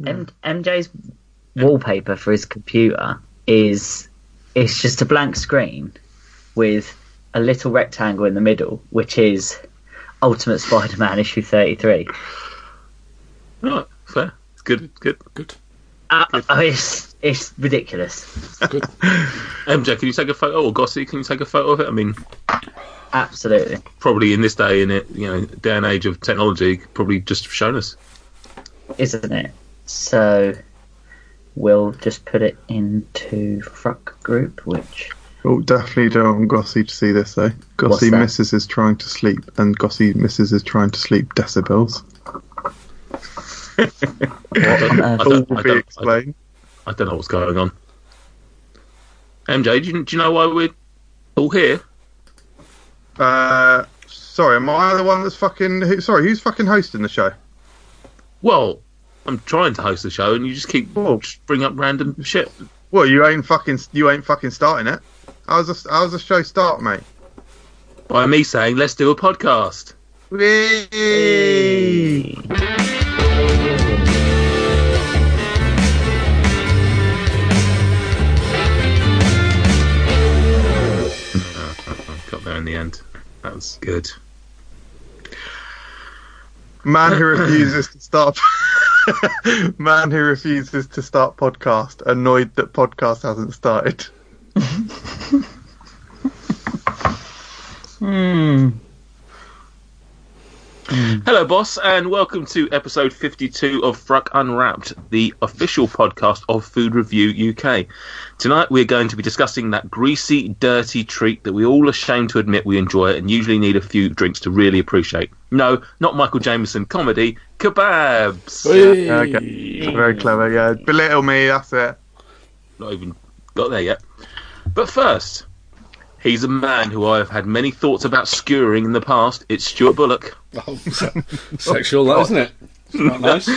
MJ's wallpaper for his computer is it's just a blank screen with a little rectangle in the middle, which is Ultimate Spider-Man issue 33. Oh, fair. It's good. It's ridiculous. It's good. MJ, can you take a photo? Or Gossy, can you take a photo of it? I mean, absolutely. Probably in this day, day and age of technology, probably just shown us, isn't it? So we'll just put it into Fruck Group, which. Oh, definitely don't want Gossy to see this, though. Gossy misses his trying to sleep, and Gossy misses his trying to sleep decibels. I don't know what's going on. MJ, do you know why we're all here? Sorry, am I the one that's who's fucking hosting the show? Well, I'm trying to host the show, and you just keep bring up random shit. Well, you ain't fucking starting it. How's the show start, mate? By me saying, let's do a podcast. Whee! Got there in the end. That was good. Man who refuses to stop. Man who refuses to start podcast, annoyed that podcast hasn't started. Hello, boss, and welcome to episode 52 of Fruck Unwrapped, the official podcast of Food Review UK. Tonight we're going to be discussing that greasy, dirty treat that we're all ashamed to admit we enjoy and usually need a few drinks to really appreciate. No, not Michael Jameson comedy, kebabs! Okay. Very clever, yeah. Belittle me, that's it. Not even got there yet. But first, he's a man who I have had many thoughts about skewering in the past. It's Stuart Bullock. Oh, sexual, that, isn't it? Isn't that nice?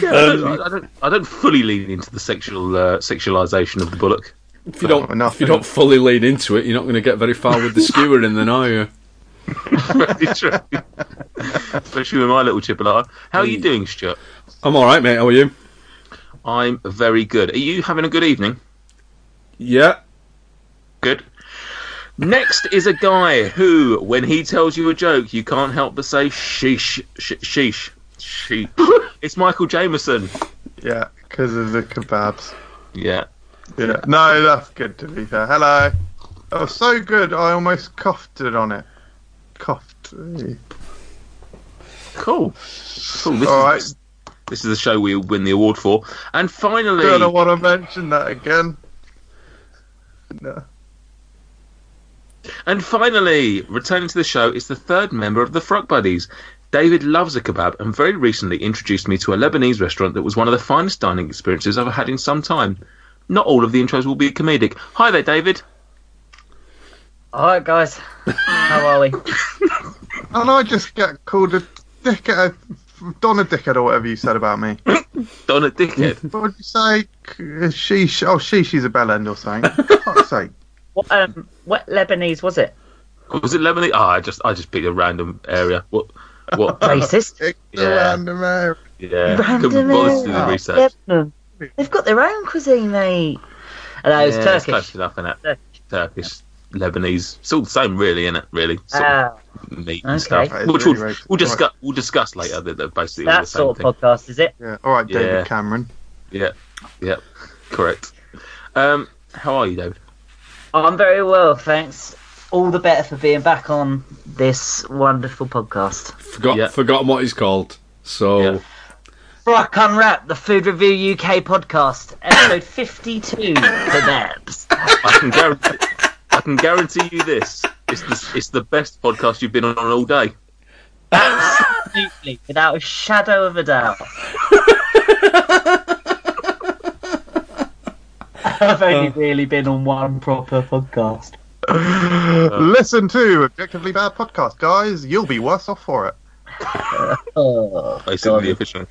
Yeah, I don't fully lean into the sexualisation of the Bullock. If you don't fully lean into it, you're not going to get very far with the skewering, then, are you? Very true. Especially with my little chipolata. How are you doing, Stuart? I'm all right, mate. How are you? I'm very good. Are you having a good evening? Yeah. Good. Next is a guy who, when he tells you a joke, you can't help but say, sheesh, sheesh, sheesh. It's Michael Jameson. Yeah, because of the kebabs. Yeah. No, that's good, to be fair. Hello. That was so good, I almost coughed it on it. Coughed. Cool. This is the show we win the award for. And finally... I don't want to mention that again. No. And finally, returning to the show is the third member of the Fruck Buddies. David loves a kebab and very recently introduced me to a Lebanese restaurant that was one of the finest dining experiences I've had in some time. Not all of the intros will be comedic. Hi there, David. Alright, guys. How are we? And I just get called a dickhead, Donna Dickhead, or whatever you said about me. Donna Dickhead? What would you say? She's a bell end or something. For fuck's sake. What Lebanese was it? Was it Lebanese? Oh, I just picked a random area. What? Racist? Random area. Yeah. Random area. Lebanon. They've got their own cuisine, mate. And it's Turkish. It's close enough, isn't it? Turkish, Lebanese. It's all the same, really, isn't it? Really. Meat and stuff. Which really we'll discuss later. They're basically all the same thing. That sort of podcast, is it? Yeah. All right, David Cameron. Yeah. Correct. How are you, David? I'm very well, thanks. All the better for being back on this wonderful podcast. Forgotten what it's called. So, Fruck Unwrapped, the Food Review UK podcast, episode 52 for Babs. I can guarantee you this: it's the best podcast you've been on all day. Absolutely, without a shadow of a doubt. I've only really been on one proper podcast. Listen to Objectively Bad Podcast, guys. You'll be worse off for it. Basically, officially.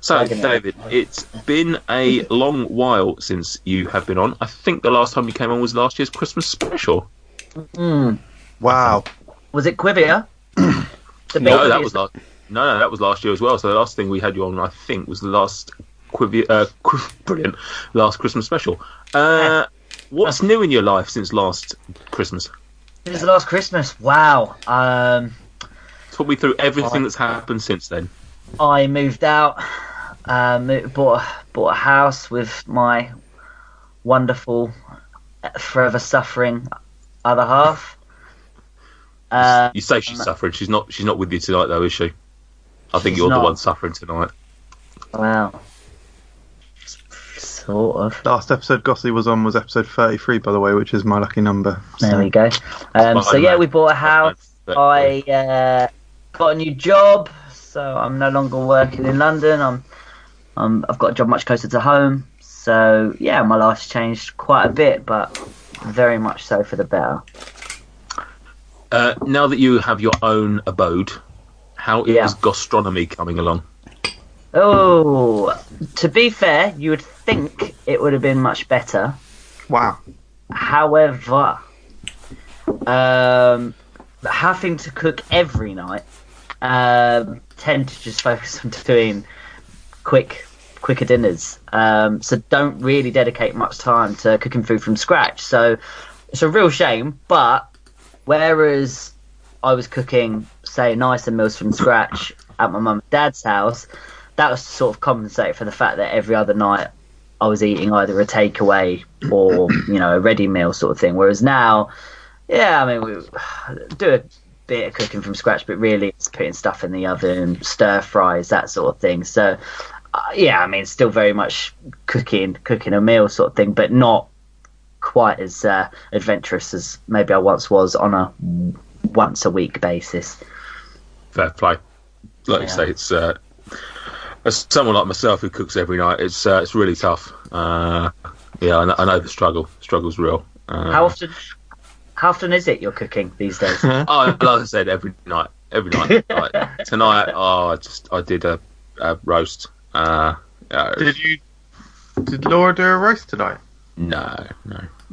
So, David, it's been a long while since you have been on. I think the last time you came on was last year's Christmas special. Mm. Wow. Was it Quivia? No, that was last. No, that was last year as well. So the last thing we had you on, I think, was the last last Christmas special. What's new in your life since last Christmas? Since last Christmas, wow. Talk me through everything that's happened since then. I moved out, bought a house with my wonderful, forever suffering other half. You say she's suffering. She's not with you tonight, though, is she? I think you're the one suffering tonight. Wow. Sort of. Last episode Gossy was on was episode 33, by the way, which is my lucky number. There we go. We bought a house. I got a new job, so I'm no longer working in London. I've got a job much closer to home. So yeah, my life's changed quite a bit, but very much so for the better. Now that you have your own abode, how is gastronomy coming along? Oh, to be fair, you would think it would have been much better. Wow. However, having to cook every night, tend to just focus on doing quicker dinners. So don't really dedicate much time to cooking food from scratch. So it's a real shame, but whereas I was cooking, say, nicer meals from scratch at my mum and dad's house, that was to sort of compensate for the fact that every other night I was eating either a takeaway or, a ready meal sort of thing. Whereas now, we do a bit of cooking from scratch, but really it's putting stuff in the oven, stir fries, that sort of thing. So, it's still very much cooking a meal sort of thing, but not quite as adventurous as maybe I once was on a once-a-week basis. Fair play. Like you say, it's... As someone like myself who cooks every night, it's really tough. I know the struggle. Struggle's real. How often is it you're cooking these days? Like I said, every night. Like, tonight, I did a roast. Did Laura do a roast tonight? No,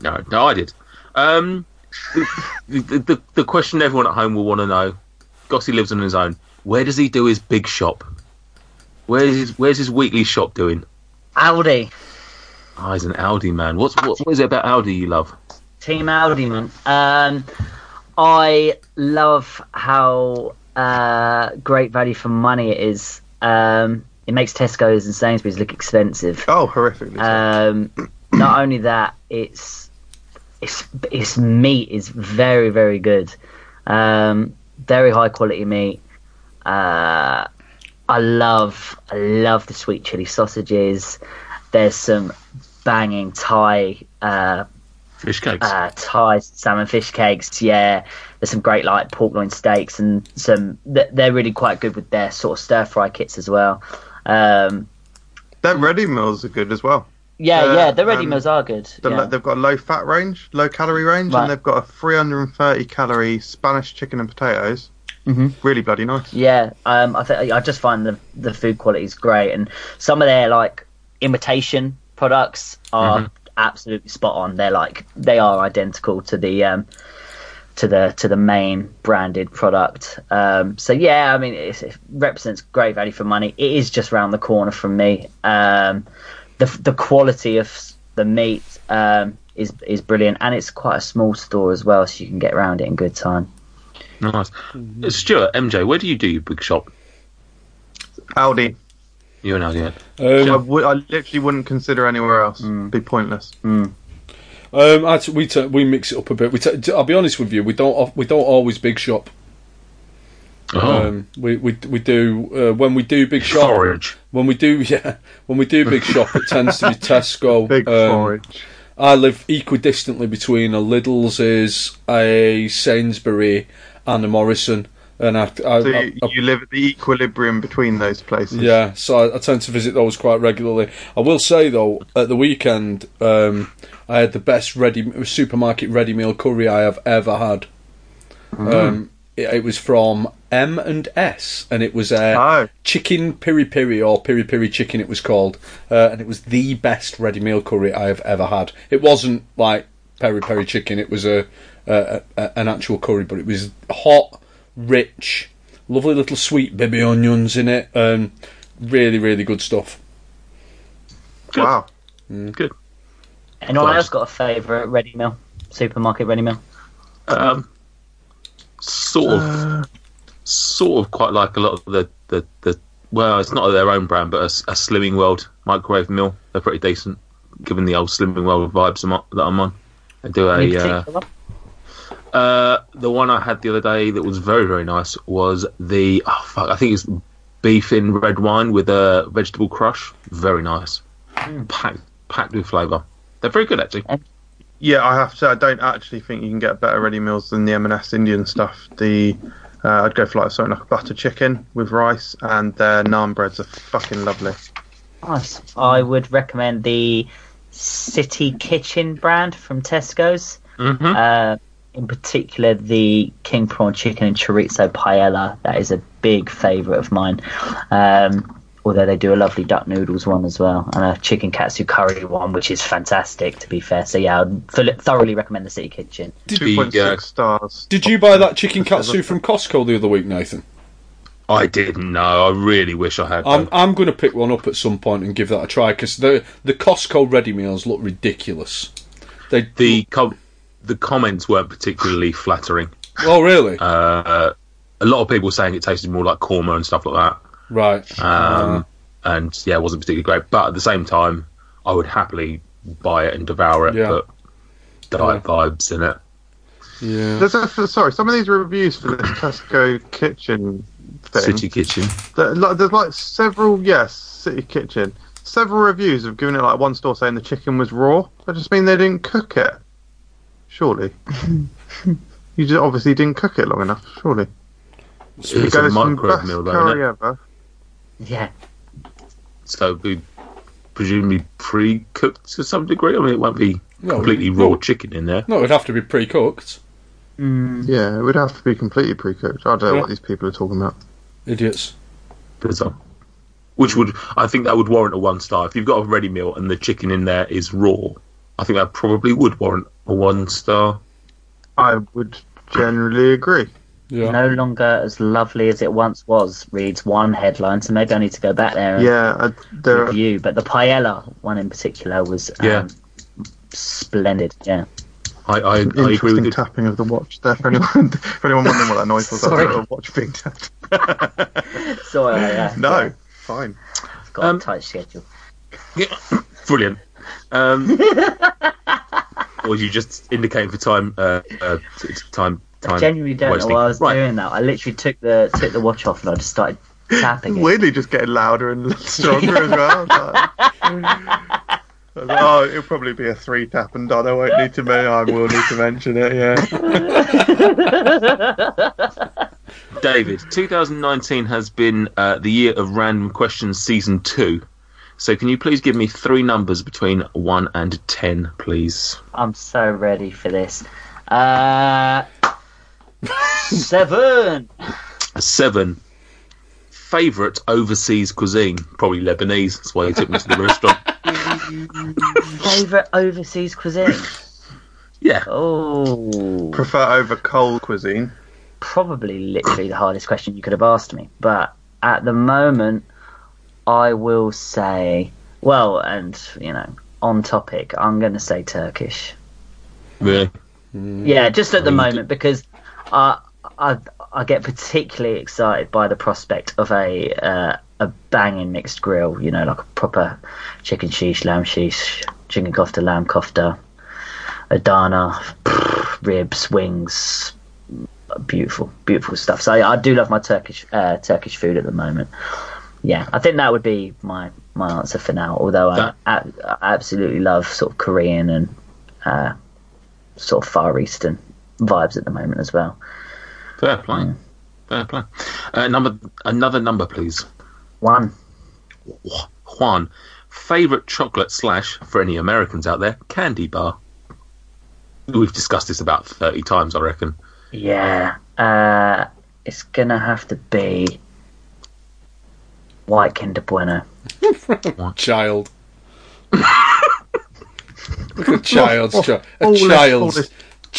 I did. The question everyone at home will want to know: Gossy lives on his own. Where does he do his big shop? Where's his weekly shop doing? Aldi. Ah, he's an Aldi man. What is it about Aldi you love? Team Aldi, man. I love how great value for money it is. It makes Tesco's and Sainsbury's look expensive. Oh, horrifically. Not only that, its meat is very, very good. Very high quality meat. I love the sweet chili sausages. There's some banging Thai fish cakes, Thai salmon fish cakes. Yeah, there's some great like pork loin steaks and some. They're really quite good with their sort of stir fry kits as well. Their ready meals are good as well. Yeah, the ready meals are good. They've got a low fat range, low calorie range, right. And they've got a 330 calorie Spanish chicken and potatoes. Mm-hmm. Really bloody nice. Yeah, I just find the food quality is great, and some of their like imitation products are absolutely spot on. They're like they are identical to the main branded product. It represents great value for money. It is just round the corner from me. The quality of the meat is brilliant, and it's quite a small store as well, so you can get around it in good time. Nice. Stuart, MJ, where do you do your big shop? Aldi. You're an Aldi. I literally wouldn't consider anywhere else. Mm. Be pointless. Mm. Actually, we mix it up a bit. I'll be honest with you, we don't always big shop. Oh. We do when we do big shop. Forage. When we do big shop, it tends to be Tesco. Big forage. I live equidistantly between a Lidl's, a Sainsbury, and a Morrison, and you live at the equilibrium between those places. Yeah, so I tend to visit those quite regularly. I will say though, at the weekend, I had the best supermarket ready meal curry I have ever had. Mm. It was from M&S, and it was chicken piri-piri, or piri-piri chicken it was called, and it was the best ready meal curry I have ever had. It wasn't like piri-piri chicken, it was an actual curry, but it was hot, rich, Lovely little sweet baby onions in it. Really, really good stuff. Good. Wow. Mm. Good. Anyone else got a favourite ready meal? Supermarket ready meal? Sort of quite like a lot of the well, it's not their own brand, but a Slimming World microwave meal. They're pretty decent, given the old Slimming World vibes that I'm on. They do the one I had the other day that was very, very nice was the I think it's beef in red wine with a vegetable crush. Very nice, packed with flavour. They're very good actually. Yeah, I have to say I don't actually think you can get better ready meals than the M&S Indian stuff. I'd go for like something like a butter chicken with rice, and their naan breads are fucking lovely. Nice. I would recommend the City Kitchen brand from Tesco's. Mm-hmm. In particular, the king prawn chicken and chorizo paella. That is a big favourite of mine. Although they do a lovely duck noodles one as well, and a chicken katsu curry one, which is fantastic, to be fair. So yeah, I'd thoroughly recommend the City Kitchen. 2.6 stars. Did you buy that chicken katsu from Costco the other week, Nathan? I didn't. No, I really wish I had. I'm going to pick one up at some point and give that a try, because the Costco ready meals look ridiculous. The comments weren't particularly flattering. Oh, really? A lot of people were saying it tasted more like korma and stuff like that. Right. And, yeah, it wasn't particularly great. But at the same time, I would happily buy it and devour it, but diet vibes in it. Yeah. Sorry, some of these reviews for this Tesco Kitchen thing. City Kitchen. There's like several, City Kitchen. Several reviews have given it like one store saying the chicken was raw. That just means they didn't cook it. Surely. You just obviously didn't cook it long enough, surely. It's a microwave meal, though, isn't it? Ever. Yeah. So it'd be presumably pre-cooked to some degree. I mean, it won't be completely raw chicken in there. No, it would have to be pre-cooked. Mm. Yeah, it would have to be completely pre-cooked. I don't know what these people are talking about. Idiots. Bizarre. I think that would warrant a one star. If you've got a ready meal and the chicken in there is raw, I think that probably would warrant a one star. I would generally agree. Yeah. No longer as lovely as it once was, reads one headline, so maybe I need to go back there and review. But the paella one in particular was splendid. Yeah, I agree with the tapping of the watch there. For anyone wondering what that noise was, that's a watch being tapped. Sorry, no, fine. I've got a tight schedule. Yeah, brilliant. Or you just indicating for time? I genuinely don't know why I was doing that. I literally took the watch off and I just started tapping it. Weirdly just getting louder and stronger as well. It'll probably be a 3 tap and done. I will need to mention it, yeah. David, 2019 has been the year of Random Questions Season 2. So can you please give me 3 numbers between 1 and 10, please? I'm so ready for this. 7. 7. Favourite overseas cuisine? Probably Lebanese. That's why he took me to the restaurant. Favourite overseas cuisine? Yeah. Oh. Prefer over cold cuisine? Probably literally the hardest question you could have asked me. But at the moment, I will say, on topic, I'm going to say Turkish. Really? Yeah, just at the moment, because I get particularly excited by the prospect of a banging mixed grill, like a proper chicken sheesh, lamb sheesh, chicken kofta, lamb kofta, Adana, ribs, wings, beautiful, beautiful stuff. So I do love my Turkish food at the moment. Yeah, I think that would be my answer for now, although I absolutely love sort of Korean and sort of Far Eastern vibes at the moment as well. Fair play. Fair play. Another number, please. 1. Juan. Favourite chocolate / for any Americans out there, candy bar. We've discussed this about 30 times, I reckon. Yeah. It's going to have to be White Kinder Bueno. Child. Look at a child's. What a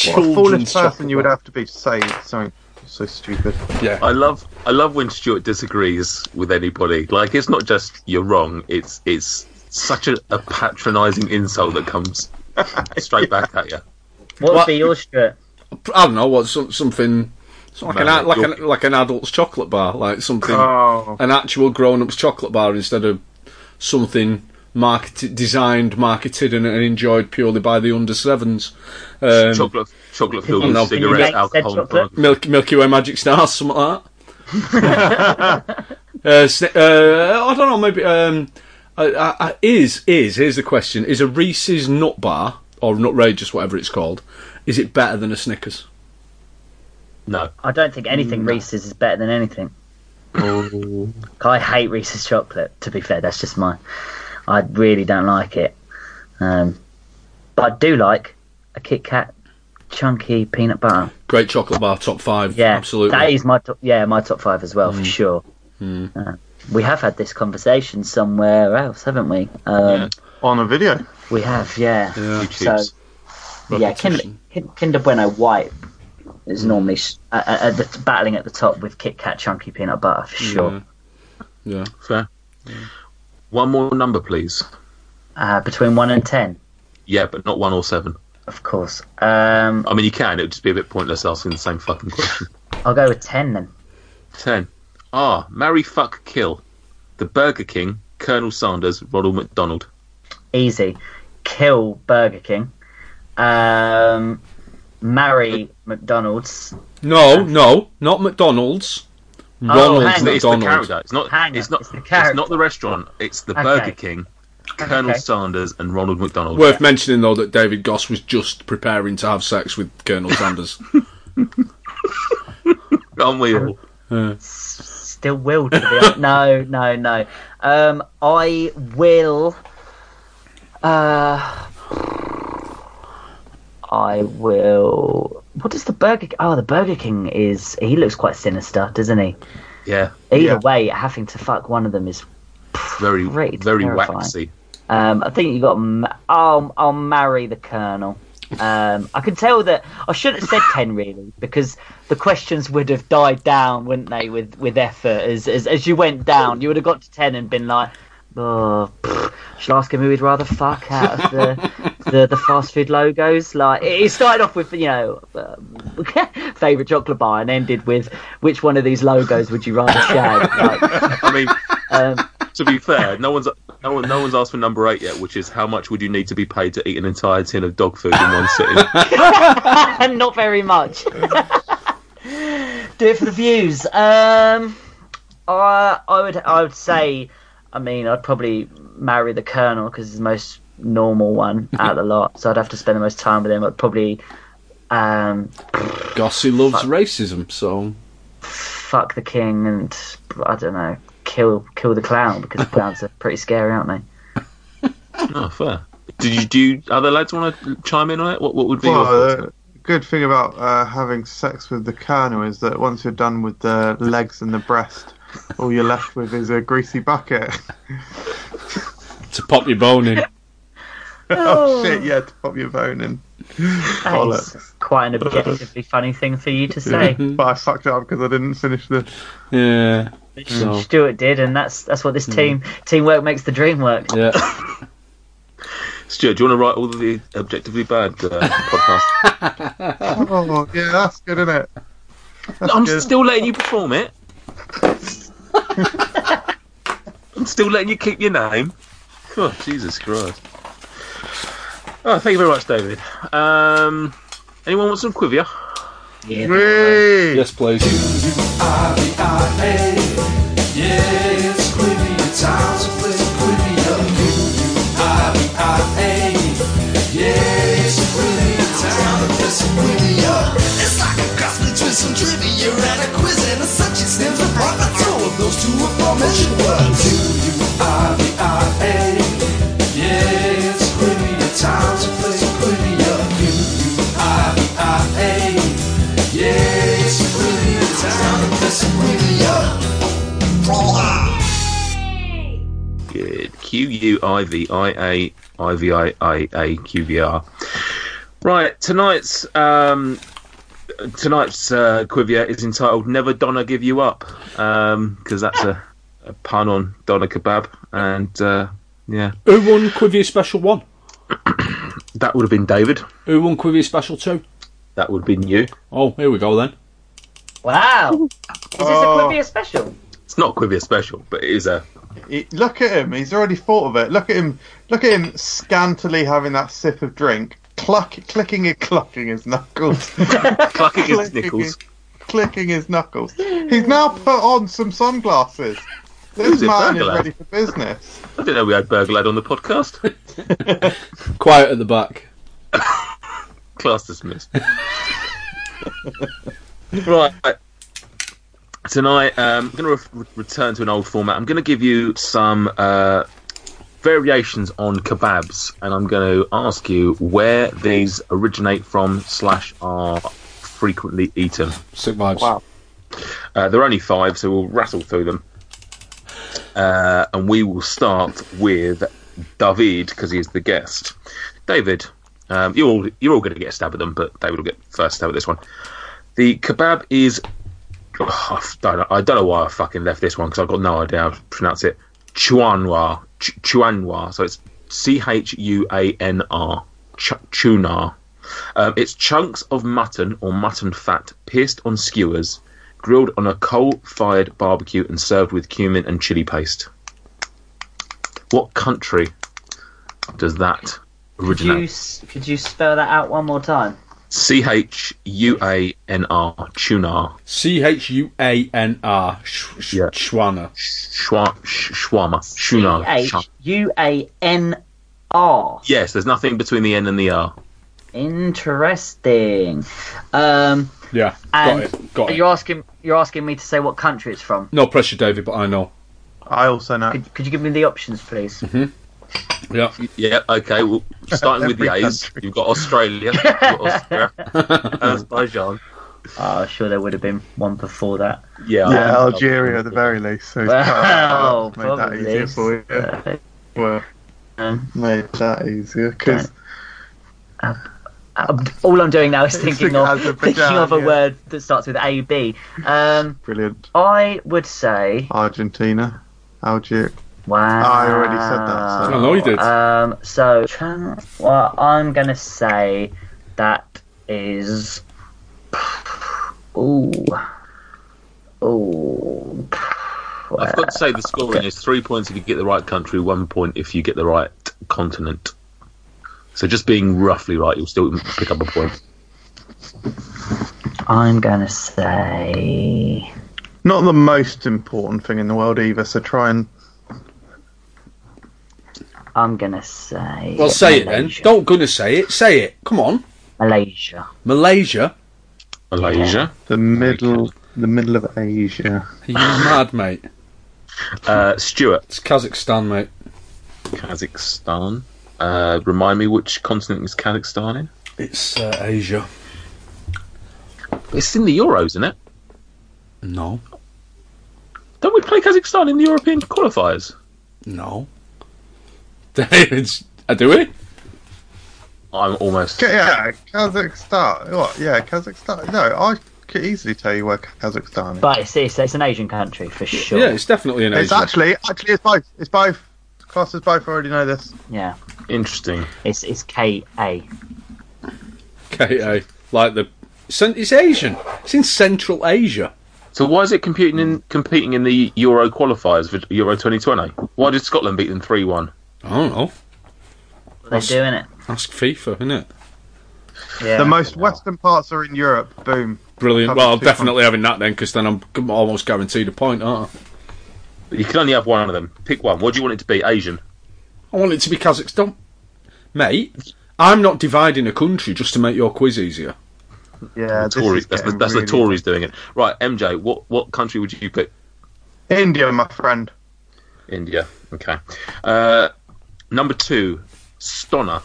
foolish person you would have to be to say something So stupid. Yeah. I love when Stuart disagrees with anybody. Like, it's not just you're wrong, it's such a patronising insult that comes straight back at you. What would be yours, Stuart? I don't know, something like an adult's chocolate bar, like something an actual grown-up's chocolate bar instead of something marketed and enjoyed purely by the under sevens. Chocolate filled with cigarette alcohol, chocolate. Milky Way Magic Stars, something like that. I don't know. Maybe here's the question: is a Reese's nut bar or Nutrageous, whatever it's called, is it better than a Snickers? No, I don't think anything Reese's is better than anything. Oh. I hate Reese's chocolate. To be fair, that's just mine. I really don't like it, but I do like a Kit Kat chunky peanut butter. Great chocolate bar, top five. Yeah, absolutely. That is my top five as well for sure. Mm. We have had this conversation somewhere else, haven't we? On a video. We have, yeah. So, yeah, Kinder Bueno White is normally battling at the top with Kit Kat chunky peanut butter for sure. Yeah, fair. Yeah. One more number, please. Between 1 and 10. Yeah, but not 1 or 7. Of course. I mean, you can. It would just be a bit pointless asking the same fucking question. I'll go with 10 then. 10. Marry, fuck, kill. The Burger King, Colonel Sanders, Ronald McDonald. Easy. Kill Burger King. Marry McDonald's. No, not McDonald's. Ronald's McDonald's. It's the character. It's not the restaurant. It's the Burger King, Colonel Sanders, and Ronald McDonald. Worth mentioning though that David Goss was just preparing to have sex with Colonel Sanders. Aren't we all? Still will. To be honest. No. I will. I will. What does the Burger King... the Burger King is... He looks quite sinister, doesn't he? Yeah. Either way, having to fuck one of them is very, very terrifying. Waxy. I think you got... I'll marry the Colonel. I can tell that... I shouldn't have said 10, really, because the questions would have died down, wouldn't they, with effort. As you went down, you would have got to 10 and been like... should I ask him who he'd rather fuck out of the fast food logos? Like, it started off with, favourite chocolate bar and ended with, which one of these logos would you rather shag? Like, I mean, to be fair, no one's asked for number 8 yet, which is how much would you need to be paid to eat an entire tin of dog food in one sitting? Not very much. Do it for the views. I would say... I mean, I'd probably marry the Colonel because he's the most normal one out of the lot. So I'd have to spend the most time with him. I'd probably... Gossy loves racism, so... Fuck the King and, I don't know, kill the Clown because the Clowns are pretty scary, aren't they? Oh, fair. Do other lads want to chime in on it? What would be your thoughts? Good thing about having sex with the Colonel is that once you're done with the legs and the breast... all you're left with is a greasy bucket to pop your bone in. Oh shit! Yeah, to pop your bone in. That's quite an objectively funny thing for you to say. But I fucked up because I didn't finish the. Yeah. Stuart did, and that's what this teamwork makes the dream work. Yeah. Stuart, do you want to write all the objectively bad podcasts? Oh yeah, that's good, isn't it? I'm still letting you perform it. I'm still letting you keep your name. Oh, Jesus Christ. Oh, thank you very much, David. Anyone want some Quivia? Yeah. Yes, please. Quivia. Yeah, it's Quivia. Time to play Quivia. Quivia. Yeah, it's Quivia. Time to play some Quivia. It's like a gospel twist, some trivia and a quiz and a such extent of brought those two aforementioned words. Quivia. Yeah, it's Quivia. Time to play Quivia. Quivia. Yeah, it's Quivia. Time to play some Quivia. Good. Quivia. Right, tonight's tonight's Quivia is entitled Never Doner Give You Up, because that's a pun on Doner Kebab. And yeah. Who won Quivia Special 1? That would have been David. Who won Quivia Special 2? That would have been you. Oh, here we go then. Wow. Is this a Quivia Special? It's not Quivia Special, but it is a... Look at him. He's already thought of it. Look at him. Look at him scantily having that sip of drink, clucking his knuckles, clicking his knuckles. He's now put on some sunglasses. This man is ready for business. I didn't know we had Burger Lad on the podcast. Quiet at the back. Class dismissed. Right. Tonight, I'm going to return to an old format. I'm going to give you some variations on kebabs, and I'm going to ask you where these originate from / are frequently eaten. Sick vibes. Wow. There are only 5, so we'll rattle through them. And we will start with David, because he's the guest. David, you're all going to get a stab at them, but David will get first stab at this one. The kebab is... I don't know why I fucking left this one, because I've got no idea how to pronounce it. Chuanr. Chuanr. So it's Chuanr. Chuanr. It's chunks of mutton or mutton fat pierced on skewers, grilled on a coal-fired barbecue and served with cumin and chili paste. What country does that originate? Could you spell that out one more time? Chuanr. Chuanr. Chuanr. Yeah. Chuanr. Shawarma. Chuanr. Chuanr. Yes, there's nothing between the N and the R. Interesting. Yeah. Got it. You're asking me to say what country it's from. No pressure, David, but I know. I also know. Could you give me the options, please? Mm-hmm. Yeah. Yeah. Okay. Well, starting with the A's, country. You've got Australia, Azerbaijan. Oh, sure, there would have been one before that. Yeah, Algeria at the very least. So well, made that easier for you. Made that easier because all I'm doing now is thinking of a word that starts with A B. Brilliant. I would say Argentina, Algeria. Wow. Oh, I already said that. So. I know you did. I'm going to say that is... Ooh. I've got to say the scoring is 3 points if you get the right country, 1 point if you get the right continent. So just being roughly right, you'll still pick up a point. I'm going to say... Not the most important thing in the world either, so try and... I'm going to say... Well, say Malaysia. It then. Don't going to say it. Say it. Come on. Malaysia. Yeah. The middle of Asia. Are you mad, mate? Stuart. It's Kazakhstan, mate. Kazakhstan. Remind me which continent is Kazakhstan in? It's Asia. It's in the Euros, isn't it? No. Don't we play Kazakhstan in the European qualifiers? No. David's... Do we? I'm almost... Yeah, Kazakhstan. What? Yeah, Kazakhstan. No, I could easily tell you where Kazakhstan is. But it's an Asian country, for sure. Yeah, it's definitely an Asian. It's actually, it's both. Classes both already know this. Yeah. Interesting. It's K-A. K-A. Like the... It's Asian. It's in Central Asia. So why is it competing in the Euro qualifiers for Euro 2020? Why did Scotland beat them 3-1? I don't know. They're doing it. Ask FIFA, isn't it? Yeah, the most western parts are in Europe. Boom. Brilliant. Well, I'm definitely having that then, because then I'm almost guaranteed a point, aren't I? But you can only have one of them. Pick one. What do you want it to be? Asian? I want it to be Kazakhstan. Mate, I'm not dividing a country just to make your quiz easier. Yeah, that's the Tories doing it. Right, MJ, what country would you pick? India, my friend. India. Okay. Number 2, Stoner.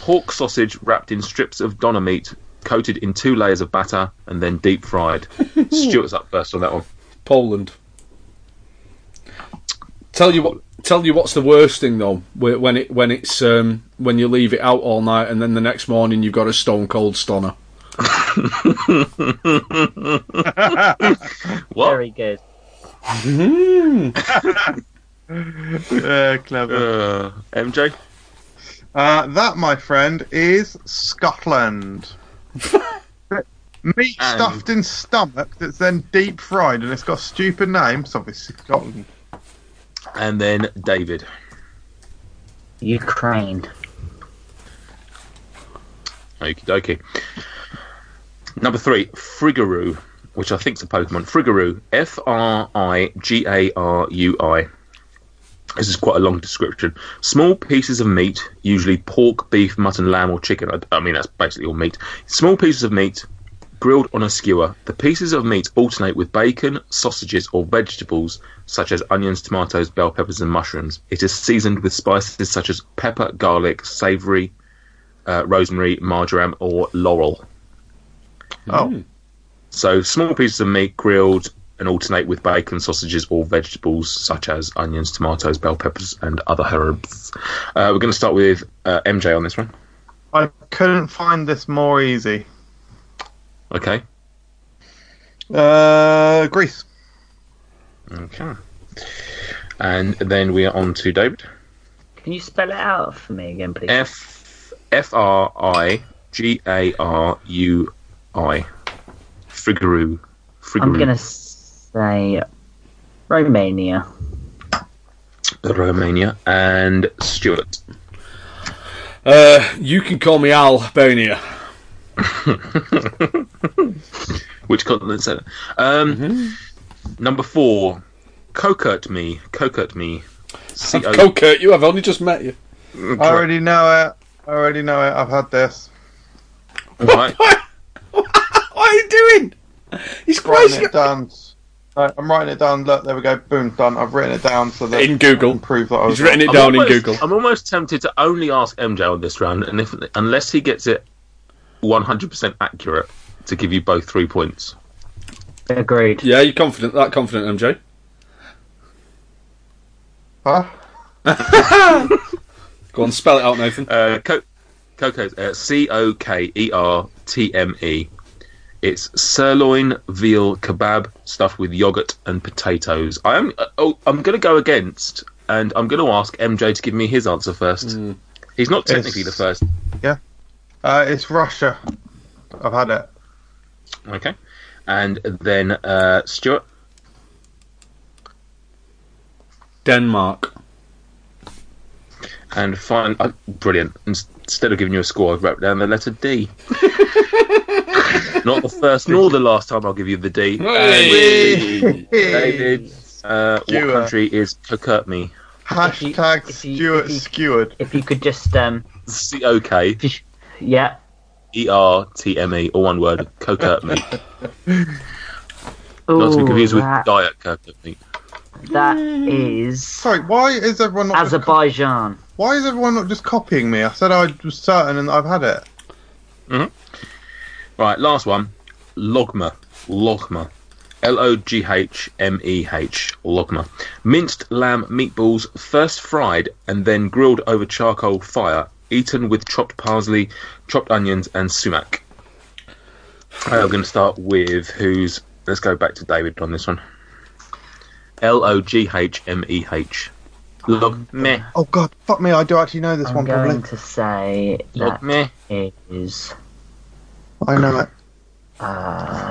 Pork sausage wrapped in strips of doner meat, coated in 2 layers of batter, and then deep fried. Stuart's up first on that one. Poland. Tell you what's the worst thing though, when you leave it out all night and then the next morning you've got a stone cold stoner. What? Very good. Clever. MJ? That, my friend, is Scotland. Meat stuffed in stomach that's then deep fried, and it's got a stupid name, so obviously Scotland. And then David. Ukraine. Okie dokie. Number 3, Frigărui, which I think's a Pokemon. Frigărui, Frigarui. This is quite a long description. Small pieces of meat, usually pork, beef, mutton, lamb, or chicken. I mean, that's basically all meat. Small pieces of meat grilled on a skewer. The pieces of meat alternate with bacon, sausages, or vegetables, such as onions, tomatoes, bell peppers, and mushrooms. It is seasoned with spices such as pepper, garlic, savoury, rosemary, marjoram, or laurel. Oh. So small pieces of meat grilled and alternate with bacon, sausages, or vegetables such as onions, tomatoes, bell peppers, and other herbs. We're going to start with MJ on this one. I couldn't find this more easy. Okay. Greece. Okay. And then we are on to David. Can you spell it out for me again, please? Frigărui. Frigărui. I'm going to say Romania. And Stuart. You can call me Albania. Which continent said it? Number 4, Kokurt me. I've Kokurt you, I've only just met you. I already know it. I've had this. Right. What are you doing? He's writing it down. I'm writing it down. Look, there we go. Boom, done. I've written it down so that in Google. I can prove that I was He's written it down almost, in Google. I'm almost tempted to only ask MJ on this round, and unless he gets it 100% accurate, to give you both 3 points. Agreed. Yeah, you're confident. That confident, MJ. Huh? Go on, spell it out, Nathan. Cokertme. It's sirloin veal kebab stuffed with yogurt and potatoes. I'm going to go against, and I'm going to ask MJ to give me his answer first. He's not technically the first. Yeah. It's Russia. I've had it. Okay. And then Stuart. Denmark. And fine. Brilliant. Instead of giving you a score, I've wrote down the letter D. Not the first nor the last time I'll give you the D. David, what country is Kokurt me? Hashtag Stuart Skewered. If you could just... C-O-K. Yeah. E-R-T-M-E, or one word, Kokurt me. Not to be confused with Diet Kokurt me. That is... Sorry, why is everyone not... Azerbaijan. Why is everyone not just copying me? I said I was certain and I've had it. Mm-hmm. Right, last one. Logma. L-O-G-H-M-E-H. Logma. Minced lamb meatballs, first fried and then grilled over charcoal fire, eaten with chopped parsley, chopped onions, and sumac. I'm going to start with who's... Let's go back to David on this one. L-O-G-H-M-E-H. Logme. Oh, God, fuck me. I do actually know this one, probably. I'm going to say Logme is... I know it.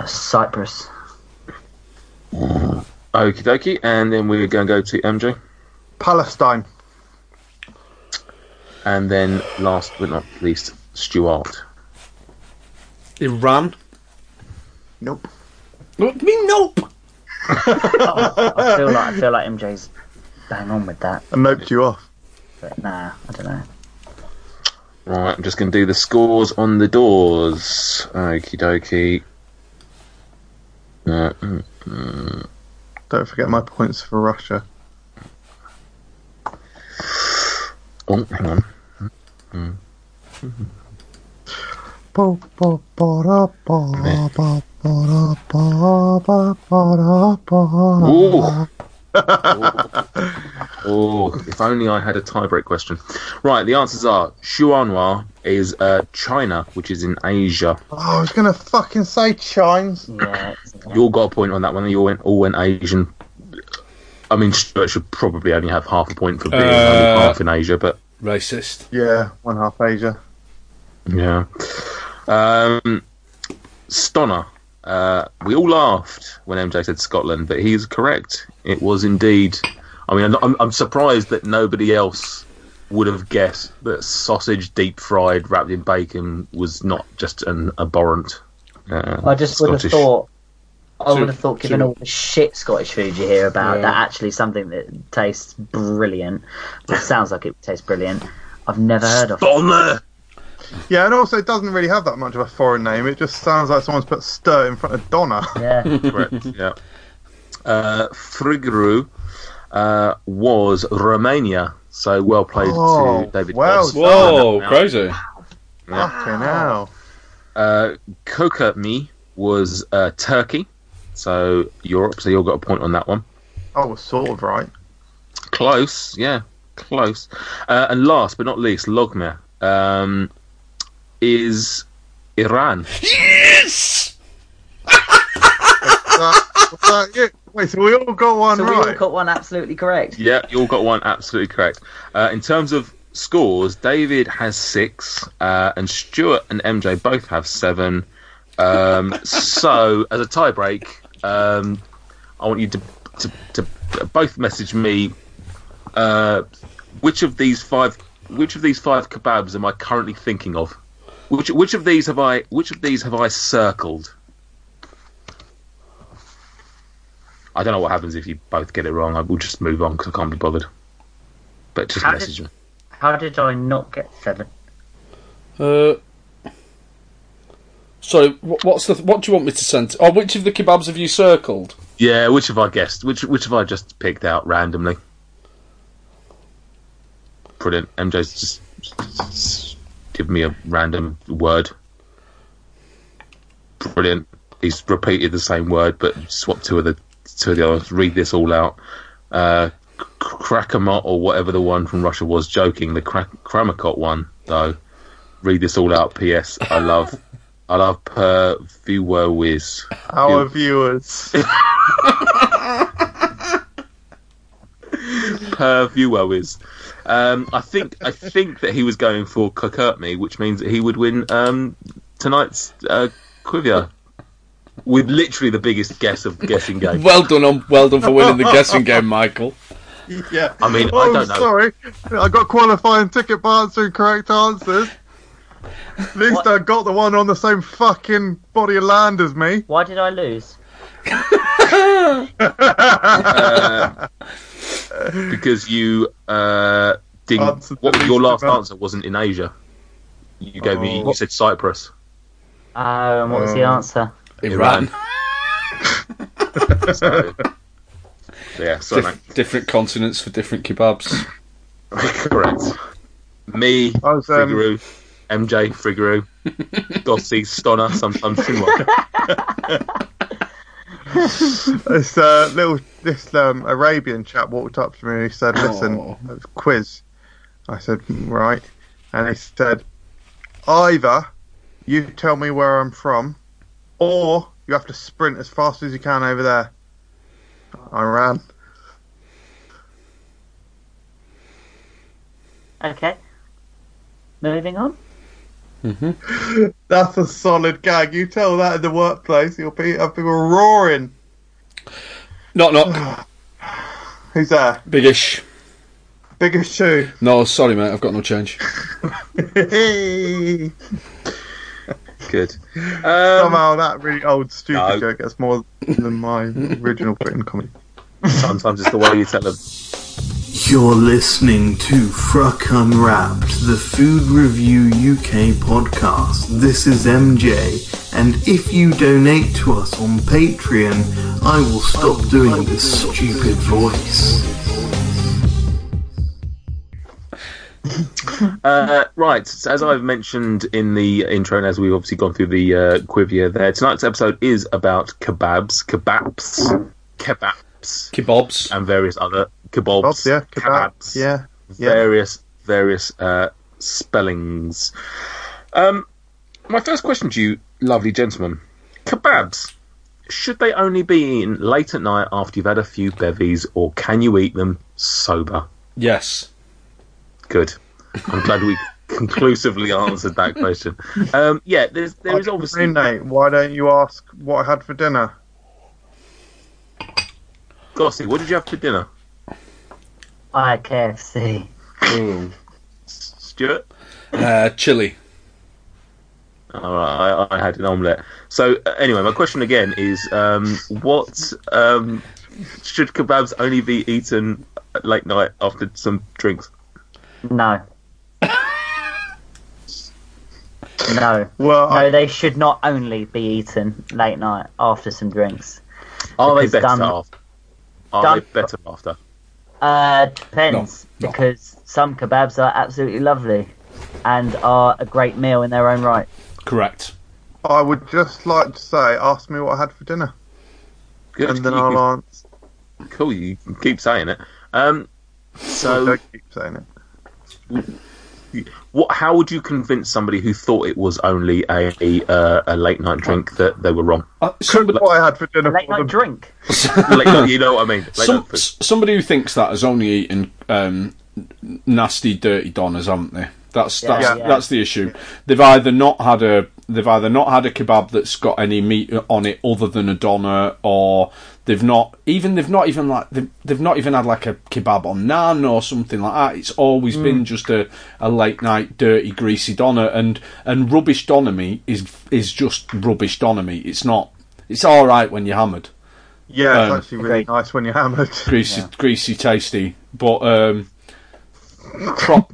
Cyprus. Okie dokie. And then we're going to go to MJ. Palestine. And then last but not least, Stuart. Iran. Nope. What do you mean, nope? I feel like MJ's bang on with that. I noped you off. But nah, I don't know. Right, I'm just going to do the scores on the doors. Okie dokie. Don't forget my points for Russia. Oh, hang on. Oh, if only I had a tie-break question. Right, the answers are Chuanr is China, which is in Asia. Oh, I was going to fucking say Chines. Yeah, you all got a point on that one. You all went Asian. I mean, Stuart should probably only have half a point for being only half in Asia, but... Racist. Yeah, one half Asia. Yeah. Stoner. We all laughed when MJ said Scotland, but he's correct. It was indeed... I mean, I'm surprised that nobody else would have guessed that sausage deep fried wrapped in bacon was not just an abhorrent. I just Scottish. I would have thought, given all the shit Scottish food you hear about, that actually something that tastes brilliant. It sounds like it tastes brilliant. I've never heard of it. Yeah, and also it doesn't really have that much of a foreign name. It just sounds like someone's put stir in front of Donna. Yeah, correct. Yeah, Frigărui. Was Romania, so well played to David Goss. Whoa, crazy. Wow. Kokami was Turkey, so Europe, so you all got a point on that one. Oh, was sort of right. Close, yeah, close. And last but not least, Logmer is Iran. Yes! What's that? Yeah. Wait, so we all got one right? We all got one absolutely correct. Yeah, you all got one absolutely correct. In terms of scores, David has 6, and Stuart and MJ both have 7. So, as a tie break, I want you to both message me which of these five kebabs am I currently thinking of? Which of these have I circled? I don't know what happens if you both get it wrong. I will just move on because I can't be bothered. But just message me. How did I not get 7? Sorry, what do you want me to send? Oh, which of the kebabs have you circled? Yeah, which have I guessed? Which have I just picked out randomly? Brilliant. MJ's just give me a random word. Brilliant. He's repeated the same word but swapped two of the. To the others, read this all out. Krakamot or whatever the one from Russia was, joking. The Kramakot one, though. Read this all out. P.S. I love per viewer whiz. Our viewers. Per viewer whiz. I think that he was going for Kokirtmi, which means that he would win tonight's Quivia. With literally the biggest guess of the guessing game. Well done for winning the guessing game, Michael. Yeah. I mean, I don't know. Sorry, I got qualifying ticket by answering correct answers. At least what? I got the one on the same fucking body of land as me. Why did I lose? Because you didn't. What was your last answer? Wasn't in Asia. You gave me. You said Cyprus. And what was the answer? Iran. So different continents for different kebabs. Correct. Me, Frigărui, MJ, Frigărui, Dossi, Stoner, sometimes too much. This this Arabian chap walked up to me and he said, "Listen, quiz." I said, "Right," and he said, "Either you tell me where I'm from, or you have to sprint as fast as you can over there." I ran. Okay. Moving on. Mm-hmm. That's a solid gag. You tell that in the workplace, you'll be people roaring. Knock. Who's there? Biggish shoe. No, sorry, mate. I've got no change. Good. Somehow that really old stupid joke gets more than my original Britain comedy. Sometimes it's the way you tell them. You're listening to Fruck Unwrapped, the Food Review UK podcast. This is MJ, and if you donate to us on Patreon, I will stop doing this stupid voice. Right, so as I've mentioned in the intro, and as we've obviously gone through the Quivia there, tonight's episode is about kebabs, and various other kebabs, kebabs, yeah, various spellings. My first question to you, lovely gentlemen: kebabs, should they only be eaten late at night after you've had a few bevies, or can you eat them sober? Yes. Good. I'm glad we conclusively answered that question. Yeah, there is obviously... Roommate, why don't you ask what I had for dinner? Gossy, what did you have for dinner? I had KFC. Ooh. Stuart? Chili. All right, I had an omelette. So, anyway, my question again is, what should kebabs only be eaten at late night after some drinks? No. No. Well, no, they should not only be eaten late night after some drinks. Are they better after? Depends, because some kebabs are absolutely lovely and are a great meal in their own right. Correct. I would just like to say, ask me what I had for dinner. Good. And then I'll answer. Cool, you keep saying it. So don't keep saying it. How would you convince somebody who thought it was only a late night drink that they were wrong? What I had for dinner. Late night drink. You know what I mean. Somebody who thinks that has only eaten nasty, dirty donners, haven't they? That's the issue. They've either not had a kebab that's got any meat on it other than a doner, or they've not even had like a kebab on naan or something like that. It's always been just a late night dirty greasy doner, and rubbish doner meat is just rubbish doner meat. It's all right when you're hammered. Yeah, it's actually really nice when you're hammered. Greasy, tasty, but.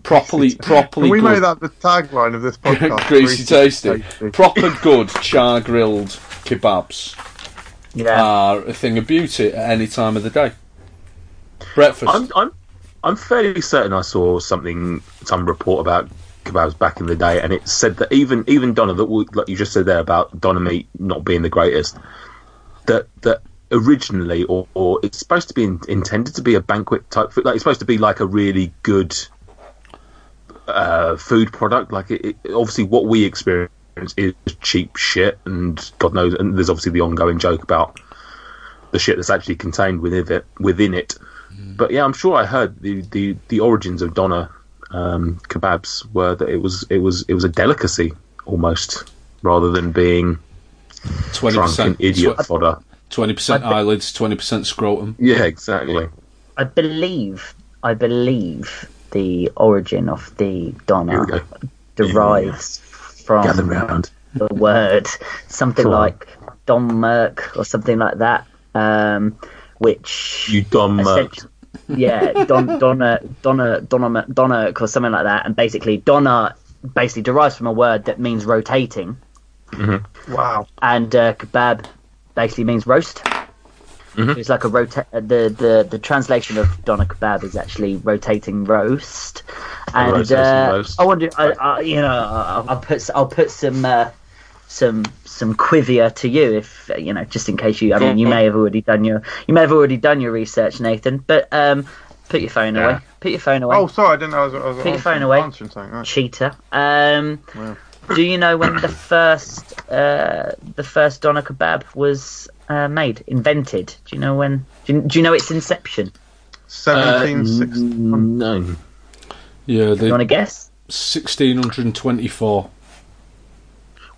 Properly. Can we make that the tagline of this podcast? Greasy tasty. Proper good char grilled kebabs are a thing of beauty at any time of the day. Breakfast. I'm fairly certain I saw some report about kebabs back in the day, and it said that even doner, that like you just said there about doner meat not being the greatest, that originally, or it's supposed to be intended to be a banquet type food. Like, it's supposed to be like a really good food product. Like, it, obviously, what we experience is cheap shit, and God knows. And there's obviously the ongoing joke about the shit that's actually contained within it. Mm. But yeah, I'm sure I heard the origins of doner kebabs were that it was a delicacy almost, rather than being 20% idiot fodder. 20% eyelids, 20% scrotum. Yeah, exactly. I believe the origin of the doner derives from the word something like Dom Merc or something like that, which you Dom Merc. Yeah, doner or something like that, and basically doner basically derives from a word that means rotating. Mm-hmm. Wow. And kebab basically means roast. Mm-hmm. It's like a the translation of doner kebab is actually rotating roast. And roast. I wonder, I'll put some Quivia to you, if you know, just in case you. I mean, you may have already done your research, Nathan. But put your phone away. Put your phone away. Oh, sorry, I didn't know. I was put your phone away. Right. Cheater. Yeah. Do you know when the first doner kebab was invented? Do you know when? Do you know its inception? 1769. Yeah, you want to guess? 1624.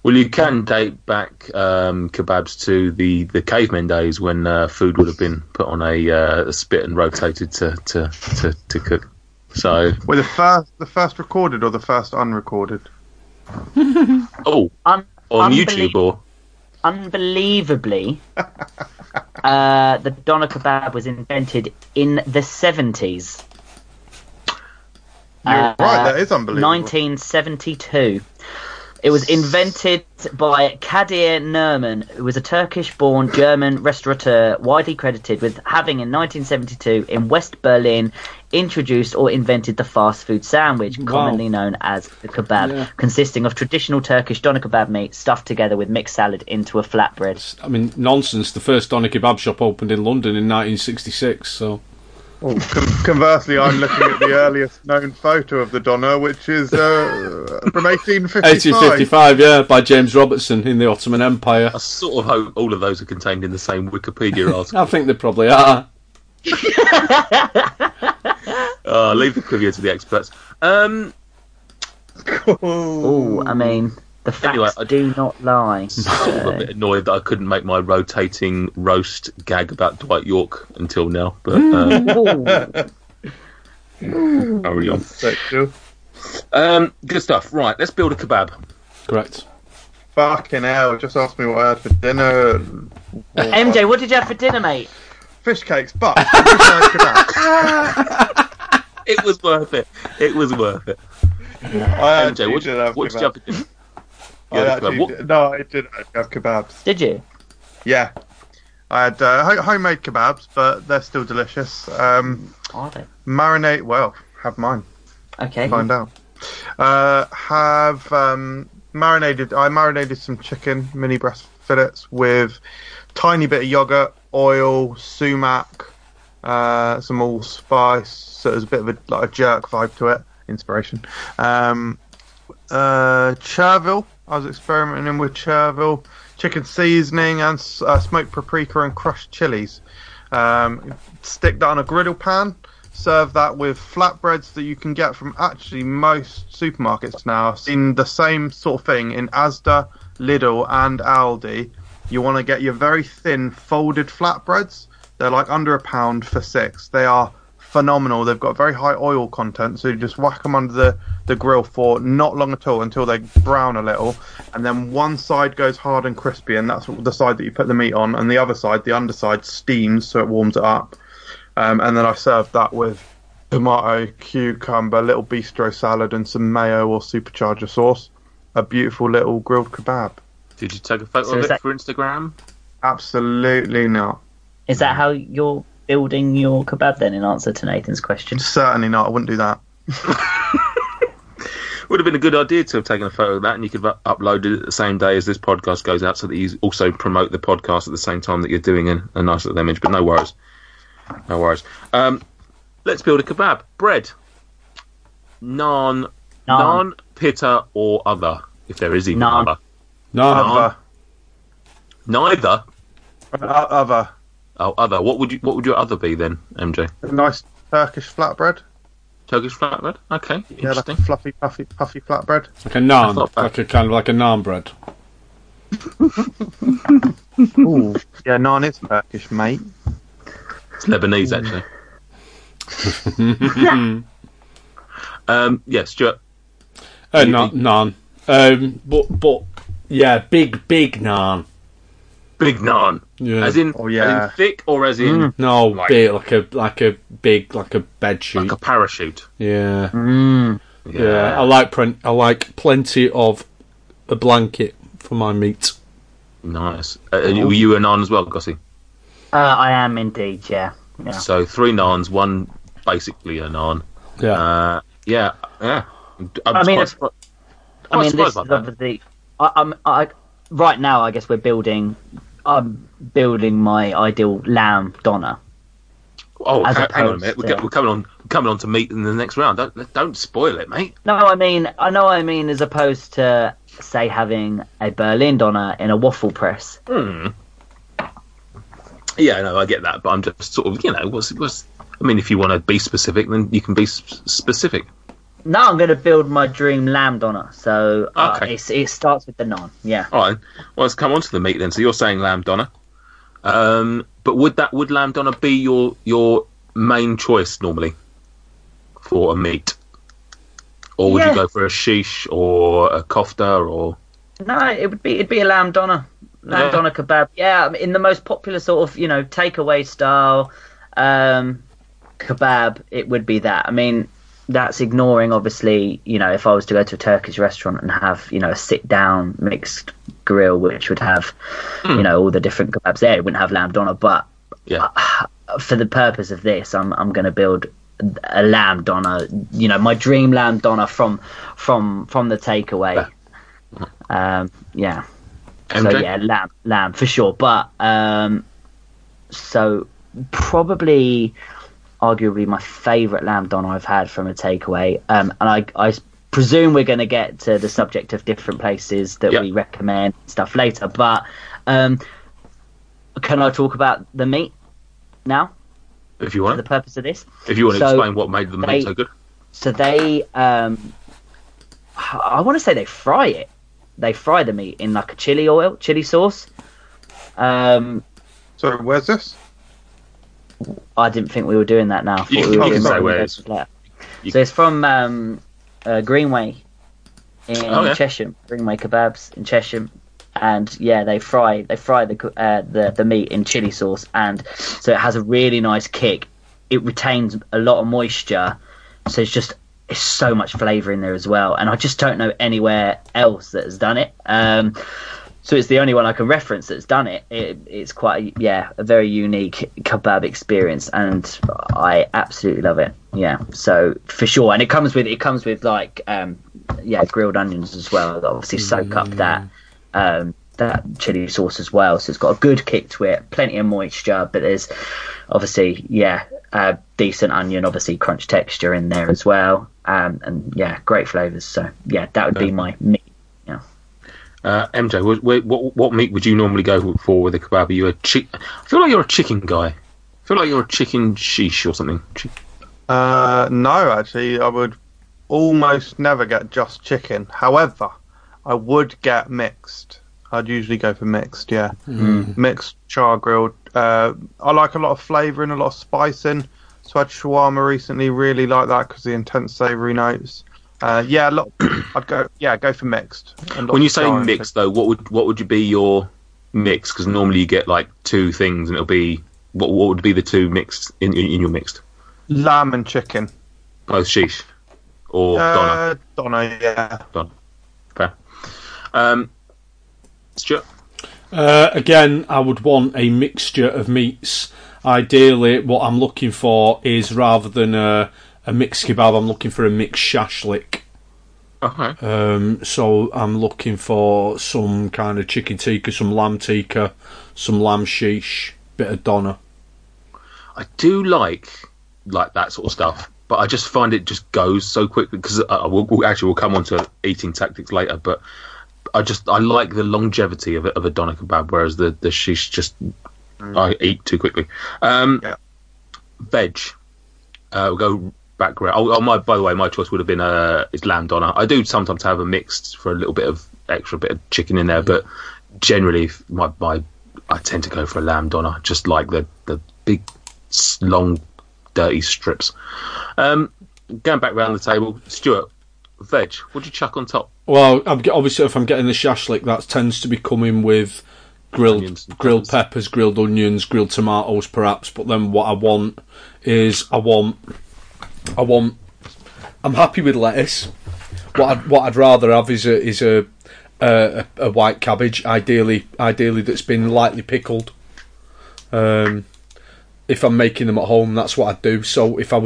Well, you can date back kebabs to the cavemen days when food would have been put on a spit and rotated to cook. So, well, the first recorded or the first unrecorded? Oh, on YouTube or? Unbelievably, the doner kebab was invented in the 70s. You're right, that is unbelievable. 1972. It was invented by Kadir Nurman, who was a Turkish-born German restaurateur widely credited with having, in 1972, in West Berlin, introduced or invented the fast food sandwich, commonly known as the kebab, consisting of traditional Turkish doner kebab meat stuffed together with mixed salad into a flatbread. I mean, nonsense. The first doner kebab shop opened in London in 1966, so... Well, conversely, I'm looking at the earliest known photo of the Doner, which is from 1855. 1855, yeah, by James Robertson in the Ottoman Empire. I sort of hope all of those are contained in the same Wikipedia article. I think they probably are. Leave the Quivia to the experts. Oh, I mean, the facts anyway, do not lie. I'm a bit annoyed that I couldn't make my rotating roast gag about Dwight York until now. But hurry on. Good stuff. Right, let's build a kebab. Correct. Fucking hell! Just asked me what I had for dinner. MJ, what did you have for dinner, mate? Fish cakes, but it was worth it. It was worth it. I MJ, what did you have for dinner? No, I didn't have kebabs. Did you? Yeah. I had homemade kebabs, but they're still delicious. Are they? Marinate, well, have mine. Okay. Find out. Have marinated. I marinated some chicken, mini breast fillets, with tiny bit of yoghurt, oil, sumac, some allspice. So it was a bit of a jerk vibe to it. Inspiration. Chervil. I was experimenting with chervil, chicken seasoning, and smoked paprika and crushed chilies. Stick that on a griddle pan. Serve that with flatbreads that you can get from actually most supermarkets now. I've seen the same sort of thing in Asda, Lidl, and Aldi. You want to get your very thin folded flatbreads. They're like under £1 for 6. They are phenomenal. They've got very high oil content, so you just whack them under the grill for not long at all until they brown a little, and then one side goes hard and crispy, and that's the side that you put the meat on, and the other side, the underside, steams, so it warms it up. And then I served that with tomato, cucumber, little bistro salad, and some mayo or supercharger sauce. A beautiful little grilled kebab. Did you take a photo of it for Instagram? Absolutely not. Is that how you're building your kebab then, in answer to Nathan's question? Certainly not. I wouldn't do that. Would have been a good idea to have taken a photo of that, and you could have uploaded it the same day as this podcast goes out, so that you also promote the podcast at the same time that you're doing a nice little image. But no worries. No worries. Let's build a kebab. Bread. Naan, pita, or other, if there is even other. Neither. Other. Oh, other. What would your other be then, MJ? A nice Turkish flatbread. Turkish flatbread. Okay. Yeah, like a fluffy, puffy flatbread. Like a naan. Like a kind of like a naan bread. Ooh, yeah, naan is Turkish, mate. It's Lebanese, actually. Yeah, Stuart. Naan. But yeah, big naan. Big naan, yeah. As in thick, or as in no, like a bed sheet, like a parachute. Yeah, yeah. I like plenty of a blanket for my meat. Nice. Were you a naan as well, Gossie? I am indeed. Yeah. So 3 naans, 1 basically a naan. Yeah. Yeah. Right now, I guess I'm building my ideal lamb doner. Oh, hang on a minute. We're coming on to meat in the next round. Don't spoil it, mate. No, I mean, as opposed to, say, having a Berlin doner in a waffle press. Yeah, no, I get that, but I'm just sort of, if you want to be specific, then you can be specific. No, I'm going to build my dream lamb doner. So okay. It starts with the naan. Yeah. All right. Well, let's come on to the meat then. So you're saying lamb doner, but would lamb doner be your main choice normally for a meat, or would you go for a sheesh or a kofta or? No, it'd be a lamb doner, doner kebab. Yeah, in the most popular sort of takeaway style kebab, it would be that. I mean. That's ignoring, obviously, if I was to go to a Turkish restaurant and have, a sit-down mixed grill, which would have, all the different kebabs there. It wouldn't have lamb doner, but for the purpose of this, I'm going to build a lamb doner, my dream lamb doner from the takeaway. Yeah. MJ? So, yeah, lamb for sure. But, so probably... arguably my favourite lamb doner I've had from a takeaway. And I presume we're going to get to the subject of different places that we recommend stuff later. But can I talk about the meat now? If you want. For the purpose of this. If you want to explain what made the meat so good. So they, I want to say they fry it. They fry the meat in like a chili sauce. Sorry, where's this? I didn't think we were doing that now. So it's from Greenway in Chesham. Greenway Kebabs in Chesham. And yeah, they fry the meat in chili sauce, and so it has a really nice kick. It retains a lot of moisture, so it's so much flavour in there as well. And I just don't know anywhere else that has done it. So it's the only one I can reference that's done it. It's quite a very unique kebab experience, and I absolutely love it. Yeah, so for sure, and it comes with like grilled onions as well. That obviously soak up that chili sauce as well, so it's got a good kick to it, plenty of moisture, but there's obviously a decent onion, obviously crunch texture in there as well, and great flavors. So that would be my meat. MJ, what meat would you normally go for with a kebab? Are you a I feel like you're a chicken guy. I feel like you're a chicken sheesh or something. No, actually I would almost never get just chicken. However, I would get mixed. I'd usually go for mixed, yeah. Mm. Mixed, char-grilled. I like a lot of flavouring, a lot of spicing. So I had shawarma recently, really like that because the intense savoury notes. I'd go for mixed. When you say mixed, though, what would be your mix? Because normally you get like two things, and it'll be what would be the two mixed in your mixed? Lamb and chicken. Oh, sheesh. Or doner. Doner, yeah. Doner. Fair. Stuart? Again, I would want a mixture of meats. Ideally, what I'm looking for is, rather than a mixed kebab, I'm looking for a mixed shashlik. Okay. So I'm looking for some kind of chicken tikka, some lamb sheesh, bit of doner. I do like that sort of stuff, but I just find it just goes so quickly, because we'll come on to eating tactics later, but I like the longevity of a doner kebab, whereas the sheesh just I eat too quickly. Veg, we'll go back around. By the way, my choice would have been is lamb doner. I do sometimes have a mixed for a little bit of extra bit of chicken in there, but generally I tend to go for a lamb doner, just like the big long dirty strips. Going back around the table, Stuart, veg, what do you chuck on top? Well, obviously, if I'm getting the shashlik, that tends to be coming with grilled peppers, grilled onions, grilled tomatoes, perhaps. But then what I want is I'm happy with lettuce. What I'd rather have is a white cabbage, ideally that's been lightly pickled. If I'm making them at home, that's what I do. So if I'm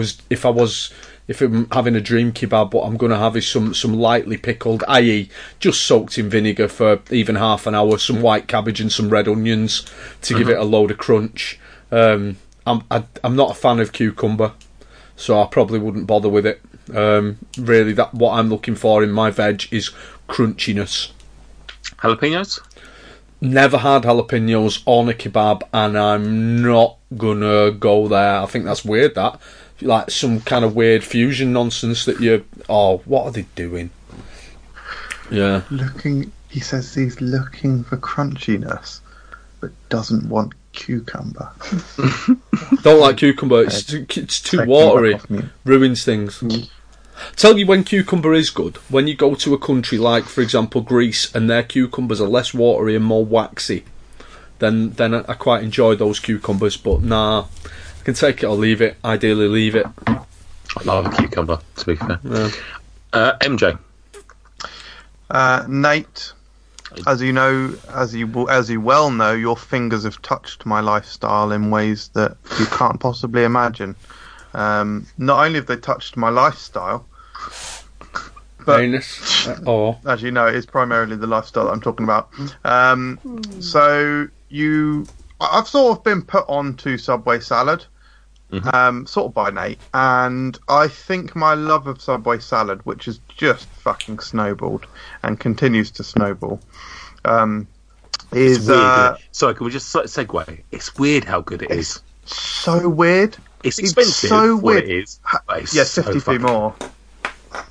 having a dream kebab, what I'm going to have is some lightly pickled, i.e. just soaked in vinegar for even half an hour, some white cabbage and some red onions to give it a load of crunch. I'm not a fan of cucumber, so I probably wouldn't bother with it. Really, what I'm looking for in my veg is crunchiness. Jalapenos? Never had jalapenos on a kebab, and I'm not going to go there. I think that's weird, that. Like some kind of weird fusion nonsense that you... Oh, what are they doing? Yeah. He says he's looking for crunchiness, but doesn't want cucumber. Don't like cucumber. It's too watery. Ruins things. Mm. Tell you when cucumber is good. When you go to a country like, for example, Greece, and their cucumbers are less watery and more waxy, then I quite enjoy those cucumbers. But nah, I can take it or leave it. Ideally, leave it. I love a cucumber, to be fair. Yeah. MJ, Nate, as you well know, your fingers have touched my lifestyle in ways that you can't possibly imagine. Not only have they touched my lifestyle, but as you know, it's primarily the lifestyle that I'm talking about. So I've sort of been put onto Subway salad sort of by Nate, and I think my love of Subway salad, which has just fucking snowballed and continues to snowball, is... Sorry, can we just segue? It's weird how good it is. So weird. It's expensive, so weird. It is, but it's so 52 more.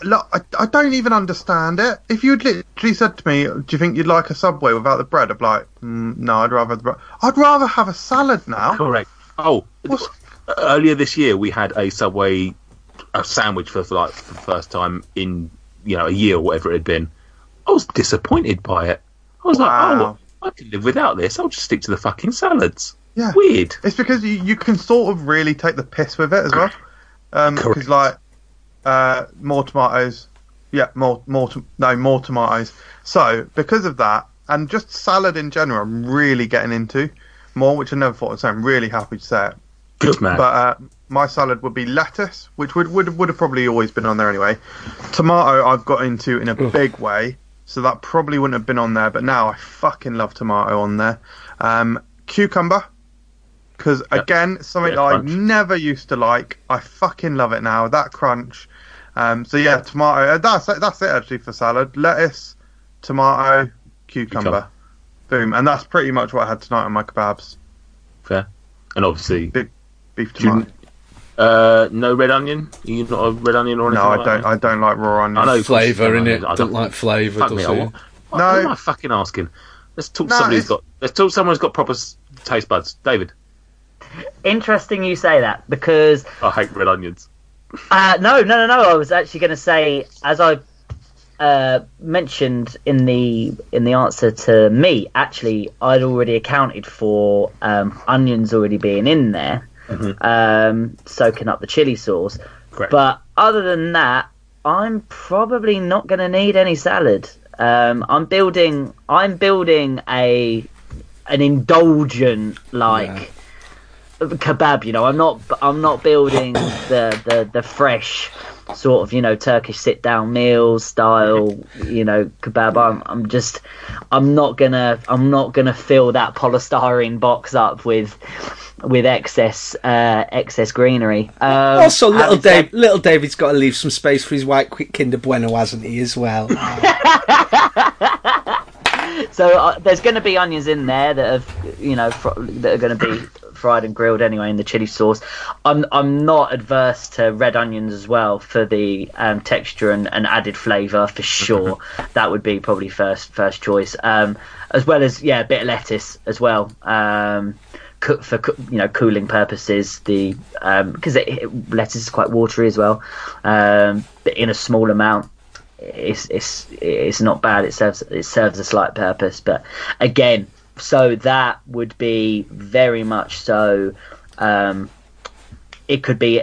Look, I don't even understand it. If you'd literally said to me, do you think you'd like a Subway without the bread? I'd be like, no, I'd rather the bread. I'd rather have a salad now. Correct. Oh, earlier this year we had a Subway sandwich for the first time in a year or whatever it had been. I was disappointed by it. I was like, oh, I can live without this. I'll just stick to the fucking salads. Yeah. Weird. It's because you can sort of really take the piss with it as well. Because more tomatoes. Yeah, more tomatoes. So because of that, and just salad in general, I'm really getting into more, which I never thought I'd say. I'm really happy to say it. Good man. But my salad would be lettuce, which would have probably always been on there anyway. Tomato I've got into in a big way, so that probably wouldn't have been on there, but now I fucking love tomato on there. Cucumber, because again, something I never used to like. I fucking love it now, that crunch. So yeah, tomato. That's it actually for salad. Lettuce, tomato, cucumber. Boom. And that's pretty much what I had tonight on my kebabs. Fair. And obviously... Beef tomato. No red onion? Are you not a red onion or anything? No, I don't like raw onion. I know flavour in it. I don't like flavour. Fuck me, what am I fucking asking? Let's talk to someone who's got proper taste buds. David. Interesting you say that, because I hate red onions. No. I was actually going to say, as I mentioned in the answer to me, actually, I'd already accounted for onions already being in there, soaking up the chili sauce. Correct. But other than that, I'm probably not going to need any salad. I'm building an indulgent kebab. I'm not building the fresh sort of Turkish sit down meal style kebab. I'm not gonna fill that polystyrene box up with excess greenery. Also, little David's got to leave some space for his white Kinder Bueno, hasn't he, as well? So there's going to be onions in there that have that are going to be fried and grilled anyway in the chili sauce. I'm not adverse to red onions as well for the texture and added flavour for sure. That would be probably first choice. As well as a bit of lettuce as well. For cooling purposes, because lettuce is quite watery as well, but in a small amount, it's not bad. It serves a slight purpose, but again, so that would be very much so. It could be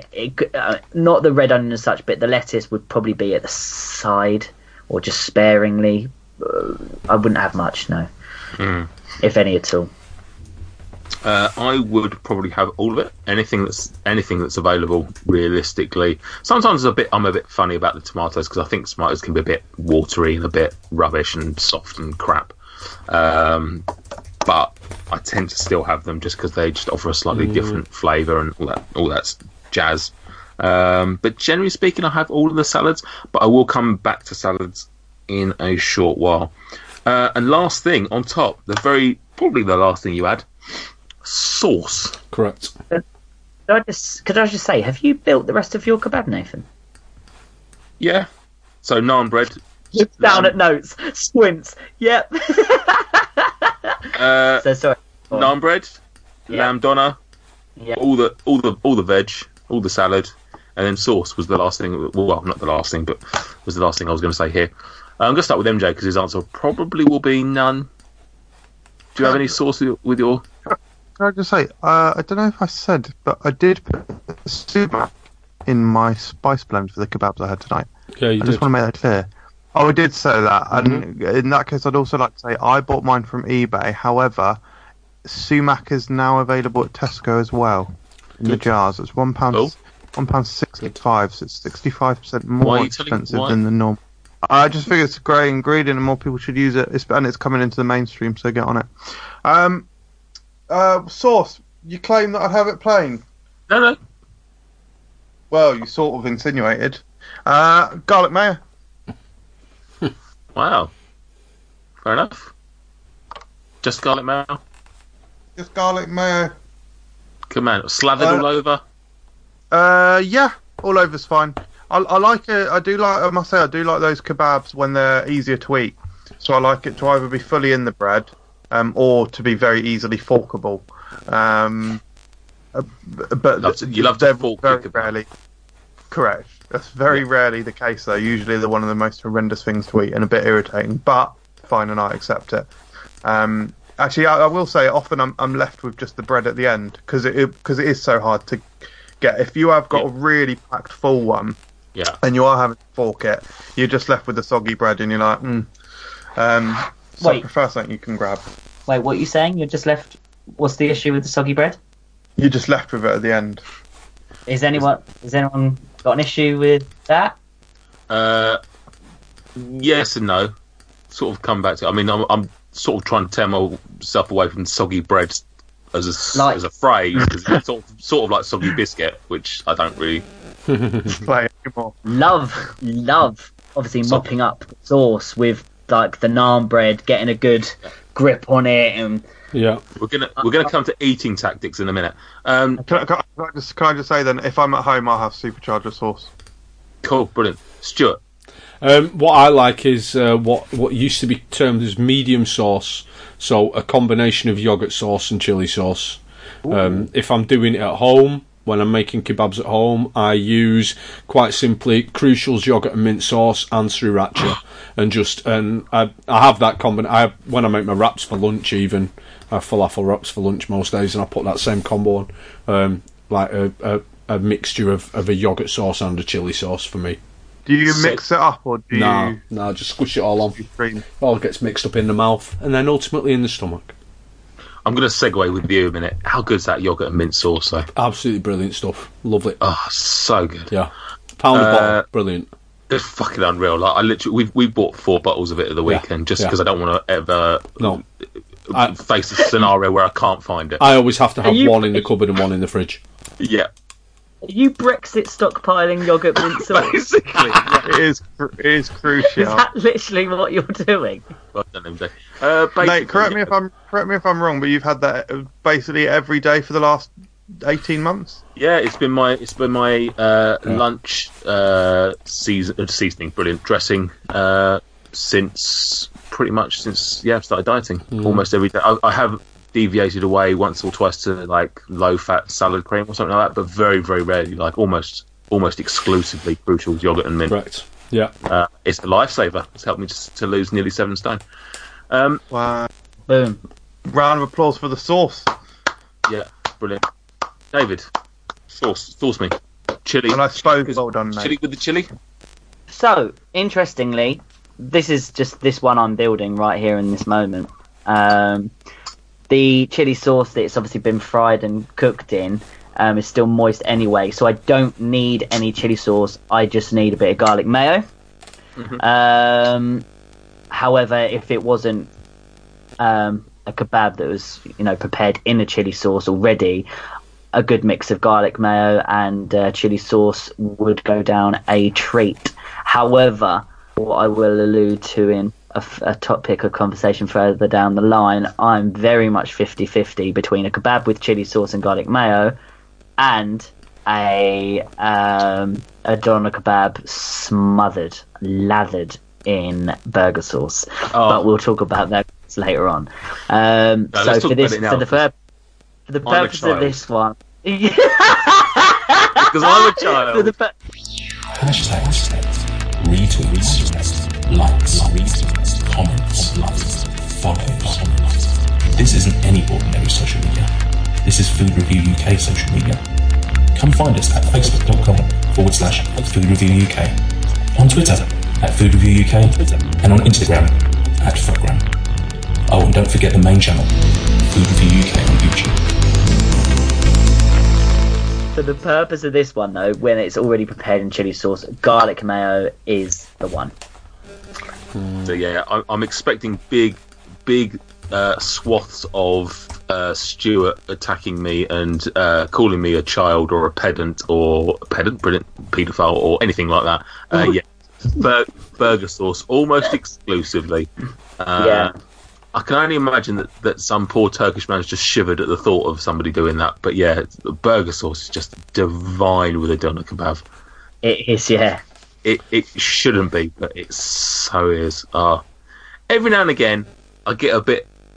not the red onion as such, but the lettuce would probably be at the side or just sparingly. I wouldn't have much, if any at all. I would probably have all of it. Anything that's available, realistically. Sometimes I'm a bit funny about the tomatoes, because I think tomatoes can be a bit watery and a bit rubbish and soft and crap. But I tend to still have them just because they just offer a slightly different flavour and all that jazz. But generally speaking, I have all of the salads. But I will come back to salads in a short while. And last thing on top, probably the last thing you had. Sauce. Correct. Could I just say, have you built the rest of your kebab, Nathan? Yeah. So naan bread. Look down at notes. Squints. Yep. Sorry. Naan bread, lamb doner, all the veg, all the salad, and then sauce was the last thing. Well, not the last thing, but was the last thing I was going to say here. I'm going to start with MJ because his answer probably will be none. Do you have any sauce with your? Can I just say, I don't know if I said, but I did put sumac in my spice blend for the kebabs I had tonight. Yeah, I just want to make that clear. Oh, I did say that. And in that case, I'd also like to say I bought mine from eBay. However, sumac is now available at Tesco as well in the jars. It's £1.65, so it's 65% more expensive than the normal. I just figure it's a great ingredient and more people should use it. And it's coming into the mainstream, so get on it. Sauce, you claim that I'd have it plain. No. Well, you sort of insinuated. Garlic mayo. Wow. Fair enough. Just garlic mayo? Just garlic mayo. Good man. Slathered all over? Yeah, all over's fine. I like it. I must say, I do like those kebabs when they're easier to eat. So I like it to either be fully in the bread or to be very easily forkable. But you love to fork very rarely. Correct. That's very rarely the case, though. Usually they're one of the most horrendous things to eat and a bit irritating. But fine, and I accept it. Actually, I will say often I'm left with just the bread at the end because it is so hard to get. If you have got a really packed full one, and you are having to fork it, you're just left with the soggy bread, and you're like, so I prefer something you can grab. Wait, what are you saying? You're just left. What's the issue with the soggy bread? You're just left with it at the end. Has anyone got an issue with that? Yes and no. Sort of come back to. I mean, I'm sort of trying to tear myself away from soggy bread as a phrase, because it's sort of like soggy biscuit, which I don't really play anymore. Love. Obviously, mopping up sauce with like the naan bread, getting a good grip on it, and. Yeah, we're gonna come to eating tactics in a minute. Can I just say then, if I'm at home, I'll have supercharger sauce. Cool, brilliant, Stuart. What I like is what used to be termed as medium sauce, so a combination of yogurt sauce and chili sauce. If I'm doing it at home, when I'm making kebabs at home, I use quite simply Crucial's yogurt and mint sauce and sriracha, and I have that combination. When I make my wraps for lunch, even. I have falafel wraps for lunch most days, and I put that same combo on, like a mixture of a yogurt sauce and a chili sauce for me. Do you mix it up, or do you... No, just squish it all on. It all gets mixed up in the mouth, and then ultimately in the stomach. I'm going to segue with you a minute. How good's that yogurt and mint sauce, though? Absolutely brilliant stuff. Lovely. Oh, so good. Yeah. Pound of bottle, brilliant. It's fucking unreal. Like, we bought 4 bottles of it at the weekend, just because I don't want to ever... No. Face a scenario where I can't find it. I always have to have one in the cupboard and one in the fridge. Yeah. Are you Brexit stockpiling yogurt mint sauce? Basically, it is crucial. Is that literally what you're doing? Well, I don't know. Mate, correct me if I'm wrong, but you've had that basically every day for the last 18 months. Yeah, it's been my lunch seasoning, brilliant dressing. Since I started dieting almost every day. I have deviated away once or twice to like low fat salad cream or something like that, but very, very rarely, like almost exclusively Crucial yogurt and mint. Correct. Yeah. It's a lifesaver. It's helped me to lose nearly 7 stone. Wow. Boom. Round of applause for the sauce. Yeah, brilliant. David, sauce me. Chili. And I suppose well done, mate. Chili with the chili. So, interestingly, this is just this one I'm building right here in this moment. The chili sauce that it's obviously been fried and cooked in is still moist anyway, so I don't need any chili sauce. I just need a bit of garlic mayo. Mm-hmm. However, if it wasn't a kebab that was prepared in a chili sauce already, a good mix of garlic mayo and chili sauce would go down a treat. However, what I will allude to in a topic of conversation further down the line, I'm very much 50-50 between a kebab with chili sauce and garlic mayo and a doner kebab smothered, lathered in burger sauce. Oh. But we'll talk about that later on. For the purpose of this one, because I'm a child. Hashtags. Retweets, likes, comments, follows. This isn't any ordinary social media. This is Food Review UK social media. Come find us at facebook.com/Food Review UK, on Twitter at Food Review UK, and on Instagram at Frugram. Oh, and don't forget the main channel, Food Review UK on YouTube. For the purpose of this one, though, when it's already prepared in chili sauce, garlic mayo is the one. So, yeah, I'm expecting big swaths of Stuart attacking me and calling me a child or a pedant or pedophile or anything like that. Yeah, burger sauce almost exclusively. Yeah. I can only imagine that some poor Turkish man's just shivered at the thought of somebody doing that. But yeah, burger sauce is just divine with a doner kebab. It is, yeah. It shouldn't be, but it so is. Every now and again, I get a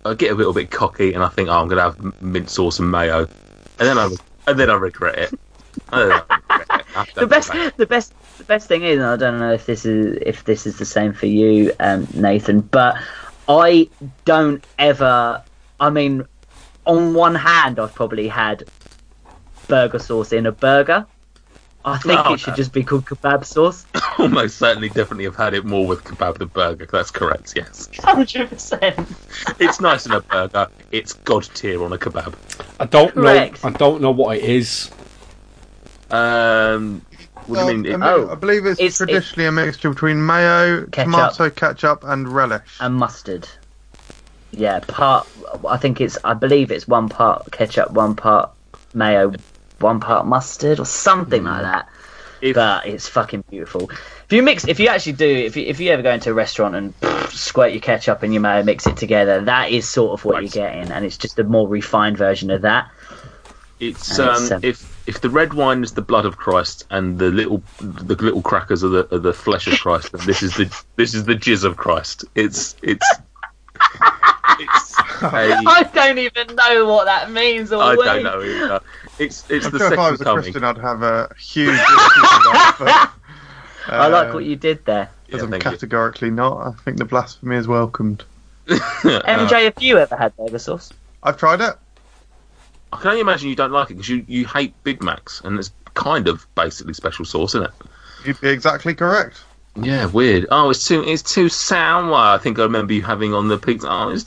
little bit cocky, and I think, I'm going to have mint sauce and mayo, and then I regret it. The best thing is, and I don't know if this is the same for you, Nathan, but I don't ever. I mean, on one hand, I've probably had burger sauce in a burger. I think it should just be called kebab sauce. Almost certainly, definitely have had it more with kebab than burger. That's correct. Yes, 100%. It's nice in a burger. It's god tier on a kebab. I don't know what it is. What do you mean? I believe it's traditionally a mixture between mayo, tomato, ketchup, and relish. And mustard. Yeah, I believe it's one part ketchup, one part mayo, one part mustard, or something like that. But it's fucking beautiful. If you ever go into a restaurant and squirt your ketchup and your mayo, mix it together, that is sort of what you're getting, and it's just a more refined version of that. If the red wine is the blood of Christ and the little crackers are the flesh of Christ, then this is the jizz of Christ. I don't even know what that means. Don't know either. I'm sure if I was a Christian, I'd have a huge issue with that. But, I like what you did there. I'm categorically not. I think the blasphemy is welcomed. MJ, have you ever had burger sauce? I've tried it. I can only imagine you don't like it because you hate Big Macs, and it's kind of basically special sauce, isn't it? You'd be exactly correct. Yeah, weird. Oh, it's too sour. I think I remember you having on the pizza. Oh, it's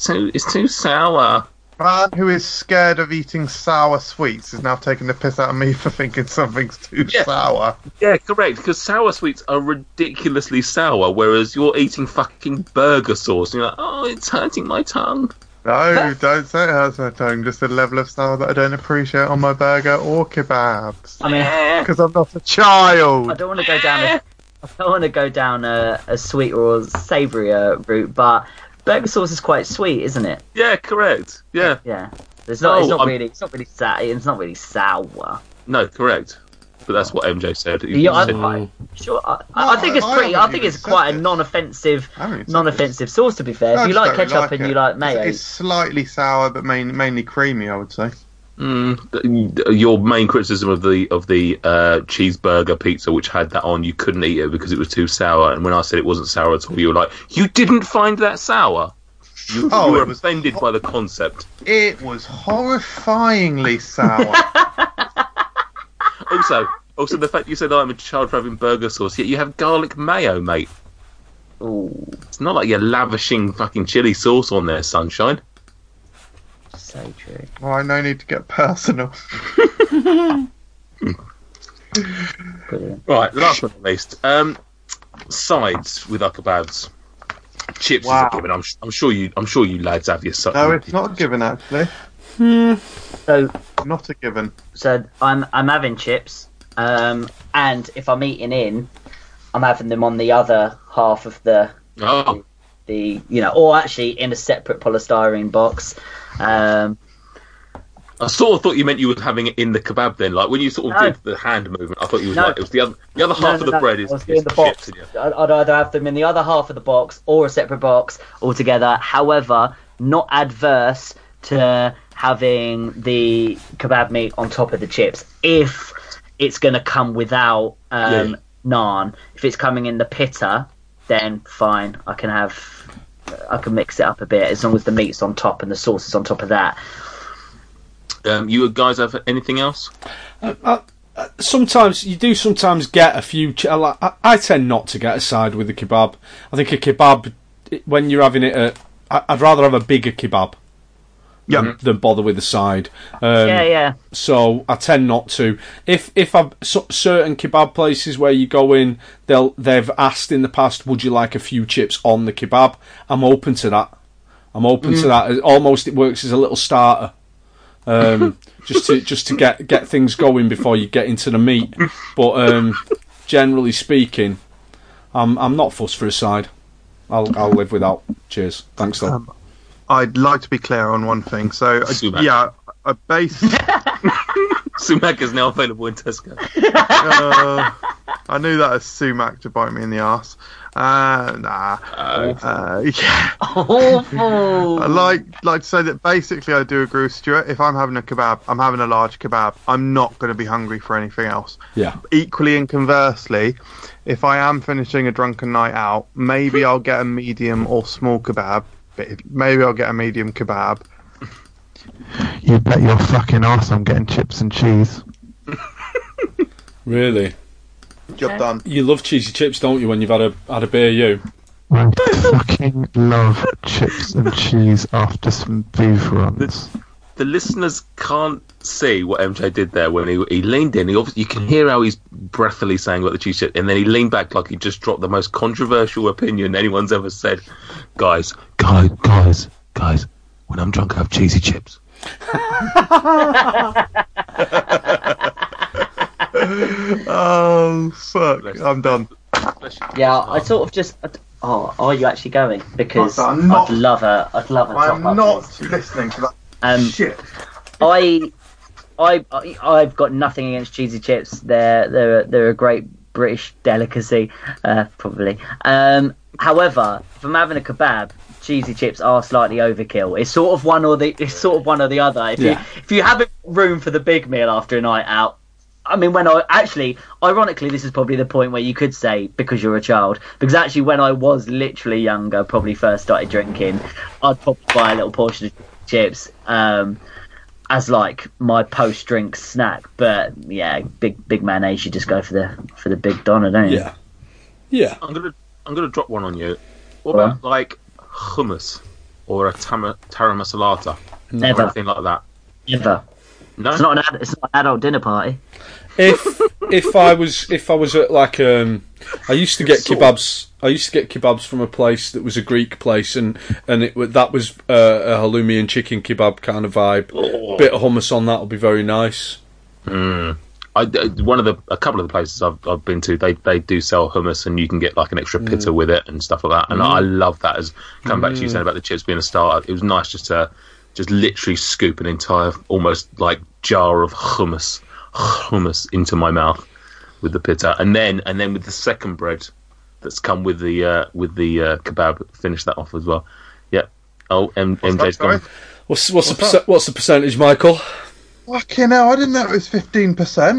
too sour. Man who is scared of eating sour sweets is now taking the piss out of me for thinking something's too sour. Yeah, correct. Because sour sweets are ridiculously sour, whereas you're eating fucking burger sauce, and you're like, oh, it's hurting my tongue. No, don't say it hurts my tongue. Just the level of sour that I don't appreciate on my burger or kebabs. I mean, because I'm not a child. I don't want to go down. I don't want to go down a sweet or savoury route, but burger sauce is quite sweet, isn't it? Yeah, correct. Yeah. Yeah. It's not really sour. No, correct. But that's what MJ said. I think it's quite a non-offensive sauce, to be fair. No, if you like ketchup and you like mayo, it's slightly sour, but mainly creamy, I would say. Your main criticism of the cheeseburger pizza, which had that on, you couldn't eat it because it was too sour. And when I said it wasn't sour at all, you were like, "You didn't find that sour." You were offended by the concept. It was horrifyingly sour. Also, the fact you said I'm a child for having burger sauce, yet you have garlic mayo, mate. Ooh. It's not like you're lavishing fucking chili sauce on there, sunshine. So true. Well, I no need to get personal. Right, last but not least, sides with our kebabs. Chips is a given. I'm sure you lads have your sides. No, it's not a given actually. So not a given. So I'm having chips, and if I'm eating in, I'm having them on the other half of or actually in a separate polystyrene box. I sort of thought you meant you were having it in the kebab then, like when you sort of did the hand movement. I thought you was like it was the other half of the bread is the box. Chips, yeah. I'd either have them in the other half of the box or a separate box altogether. However, not adverse to having the kebab meat on top of the chips if it's going to come without naan. If it's coming in the pita, then fine, I can mix it up a bit as long as the meat's on top and the sauce is on top of that. You guys have anything else? Sometimes get a few. I tend not to get a side with a kebab. I think a kebab, when you're having it, I'd rather have a bigger kebab than bother with a side. So I tend not to. If I've certain kebab places where you go in, they've asked in the past, would you like a few chips on the kebab? I'm open to that. Almost it works as a little starter. just to get things going before you get into the meat. But generally speaking, I'm not fussed for a side. I'll live without. Cheers. Thanks, though. I'd like to be clear on one thing. So I base sumac is now available in Tesco. I knew that as sumac to bite me in the arse. Yeah. Awful. I like to say that basically I do agree with Stuart. If I'm having a kebab, I'm having a large kebab. I'm not going to be hungry for anything else. Yeah. Equally and conversely, if I am finishing a drunken night out, maybe I'll get a medium or small kebab. Maybe I'll get a medium kebab. You bet your fucking arse I'm getting chips and cheese. Really? Job done. You love cheesy chips, don't you, when you've had a beer, you? I fucking love chips and cheese after some beef runs. The listeners can't see what MJ did there when he leaned in. He obviously, you can hear how he's breathily saying about the cheese chip, and then he leaned back like he just dropped the most controversial opinion anyone's ever said. Guys, when I'm drunk I have cheesy chips. Oh fuck! I'm done. Yeah, I sort of just. Oh, are you actually going? Because I'd love a top up. I'm not listening to that shit. I've got nothing against cheesy chips. They're a great British delicacy, probably. However, if I'm having a kebab, cheesy chips are slightly overkill. It's sort of one or the other. If you haven't room for the big meal after a night out. I mean, ironically, this is probably the point where you could say, because you're a child, because actually when I was literally younger, probably first started drinking, I'd probably buy a little portion of chips as like my post-drink snack. But yeah, big man age, you just go for the big doner, don't you? Yeah. Yeah. I'm gonna drop one on you. What about like hummus or a taramasalata? Never. Or anything like that. Never. No. It's not an adult dinner party. If I was at like I used to get kebabs from a place that was a Greek place and that was a halloumi and chicken kebab kind of vibe. Oh. Bit of hummus on that would be very nice. Mm. A couple of the places I've been to, they do sell hummus and you can get like an extra pitta with it and stuff like that. And I love that. As come back to you saying about the chips being a starter, it was nice just to. Just literally scoop an entire, almost like jar of hummus into my mouth with the pita, and then with the second bread that's come with the kebab, finish that off as well. Yeah. Oh, MJ's gone. What's the percentage, Michael? Fucking hell! I didn't know it was 15%.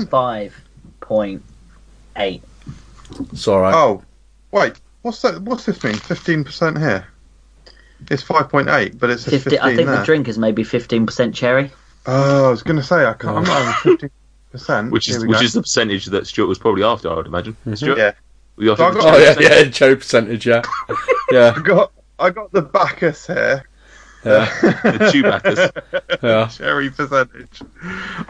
5.8. It's all right. Oh, wait. What's that? What's this mean? 15% here. It's 5.8, but it's 15. I think there. The drink is maybe 15% cherry. Oh, I was going to say I'm not having 15%. Which is the percentage that Stuart was probably after, I would imagine. Mm-hmm. Stuart, yeah. Cherry percentage. Yeah, yeah. I got the Bacchus here. Yeah, the two Bacchus. Yeah. Cherry percentage.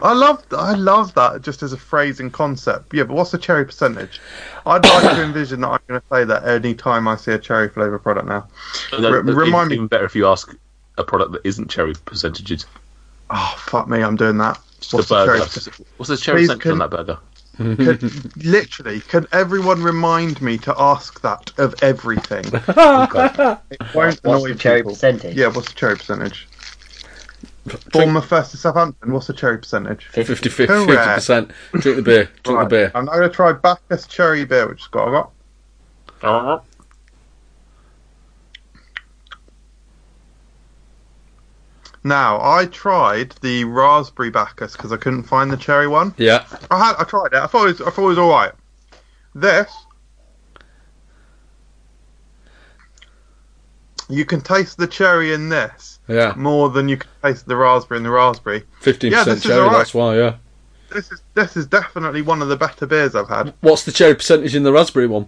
I love that just as a phrase and concept. Yeah, but what's the cherry percentage? I'd like to envision that I'm going to say that any time I see a cherry flavour product now. Remind me. Even better if you ask a product that isn't cherry percentages. Oh, fuck me, I'm doing that. What's the cherry percentage on that burger? Could everyone remind me to ask that of everything? Okay. It won't annoy the cherry people. Percentage? Yeah, what's the cherry percentage? Bournemouth versus Southampton, what's the cherry percentage? 50%. Drink the beer. I'm now going to try Bacchus cherry beer, which is what I got. Now, I tried the raspberry Bacchus because I couldn't find the cherry one. Yeah. I tried it. I thought it was all right. This, you can taste the cherry in this more than you can taste the raspberry in the raspberry. 15% cherry, right. That's why, yeah. This is definitely one of the better beers I've had. What's the cherry percentage in the raspberry one?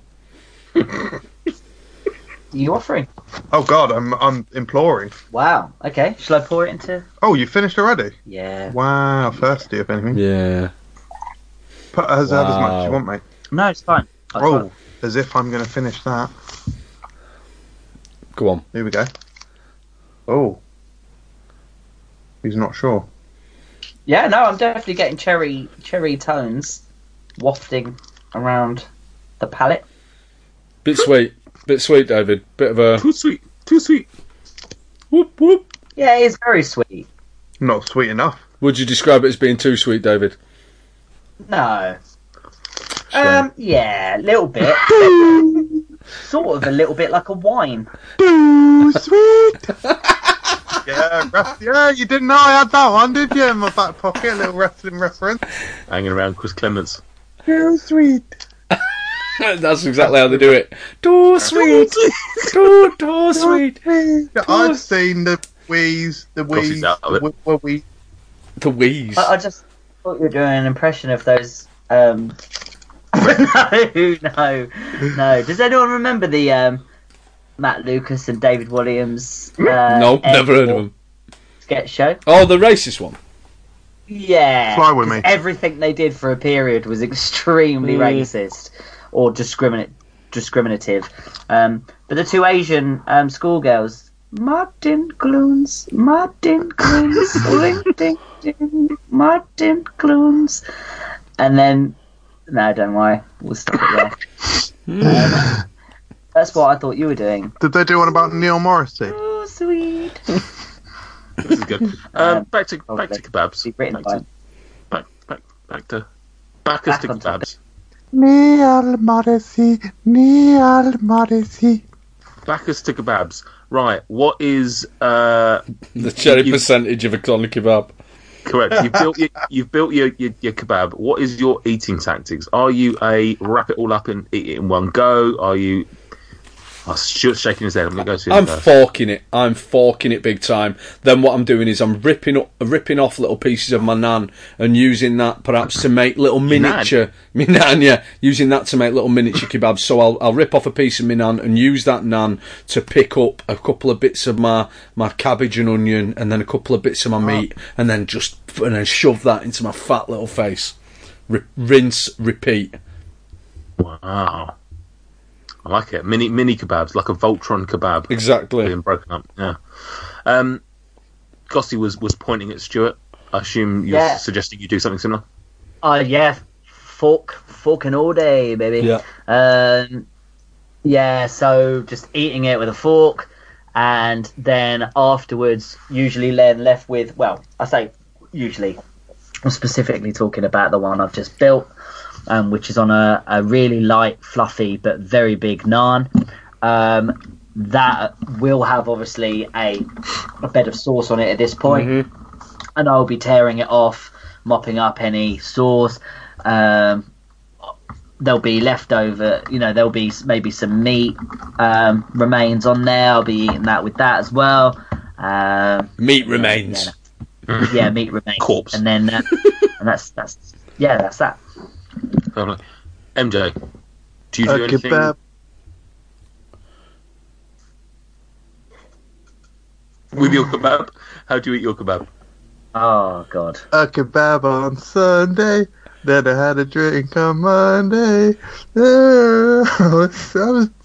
You offering? Oh God, I'm imploring. Wow. Okay. Shall I pour it into? Oh, you finished already? Yeah. Wow. Thirsty, if anything. Yeah. Put as much as you want, mate. No, it's fine. Oh, as if I'm going to finish that. Go on. Here we go. Oh, he's not sure. Yeah, no, I'm definitely getting cherry tones wafting around the palate. Bit sweet, David. Bit of a too sweet. Whoop whoop. Yeah, it is very sweet. Not sweet enough. Would you describe it as being too sweet, David? No. So. Yeah, a little bit. Sort of a little bit like a wine. Too sweet. Yeah, you didn't know I had that one, did you? In my back pocket, a little wrestling reference. Hanging around Chris Clements. Too sweet. That's exactly how they do it. Too sweet. Too sweet. I've seen the wheeze. The wheeze. I just thought you were doing an impression of those. No. Does anyone remember the Matt Lucas and David Williams? No, never heard of them. Sketch show. Oh, the racist one. Yeah. Fly with me. Everything they did for a period was extremely racist or discriminative. But the two Asian schoolgirls, Martin Clunes, ding, ding, Martin Clunes, and then. No, don't worry. We'll stop it there. That's what I thought you were doing. Did they do one about Neil Morrissey? Oh, sweet. This is good. Back to kebabs. Back to kebabs. Neil Morrissey. Back us to kebabs. Right, what is... the cherry percentage of a corner kebab. Correct. You've built your kebab. What is your eating tactics? Are you a wrap it all up and eat it in one go? Are you? I'm shaking his head. I'm going to go see. I'm forking it big time. Then what I'm doing is I'm ripping off little pieces of my naan and using that perhaps to make little miniature naan. Yeah, using that to make little miniature kebabs. So I'll rip off a piece of my naan and use that naan to pick up a couple of bits of my cabbage and onion, and then a couple of bits of my meat, and then shove that into my fat little face. Rinse, repeat. Wow. I like it. Mini kebabs, like a Voltron kebab. Exactly. Being broken up, yeah. Gossy was pointing at Stuart. I assume you're suggesting you do something similar? Yeah. Forking all day, baby. Yeah. So just eating it with a fork, and then afterwards, usually then left with, well, I say usually. I'm specifically talking about the one I've just built. Which is on a really light, fluffy, but very big naan. That will have, obviously, a bed of sauce on it at this point. Mm-hmm. And I'll be tearing it off, mopping up any sauce. There'll be leftover, there'll be maybe some meat remains on there. I'll be eating that with that as well. Meat remains. Yeah, meat remains. Corpse. And then and that's that. MJ, do you do anything? Kebab. With your kebab? How do you eat your kebab? Oh, God. A kebab on Sunday, then I had a drink on Monday. I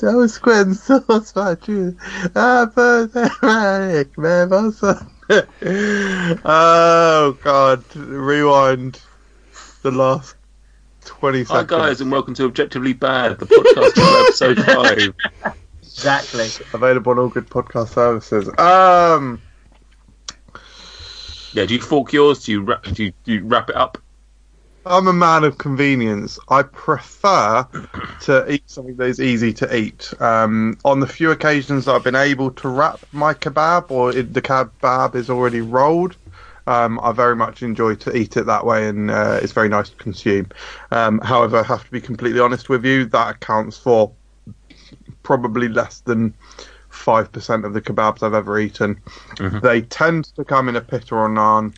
was squirting sauce by Tuesday. I put that right, kebab on Sunday. Oh, God. Rewind the last 20 seconds. Hi guys, and welcome to Objectively Bad, the podcast of episode 5. Exactly. Available on all good podcast services. Yeah, do you fork yours? Do you wrap it up? I'm a man of convenience. I prefer to eat something that is easy to eat. On the few occasions that I've been able to wrap my kebab, or the kebab is already rolled, I very much enjoy to eat it that way, and it's very nice to consume. However, I have to be completely honest with you, that accounts for probably less than 5% of the kebabs I've ever eaten. Mm-hmm. They tend to come in a pita or naan,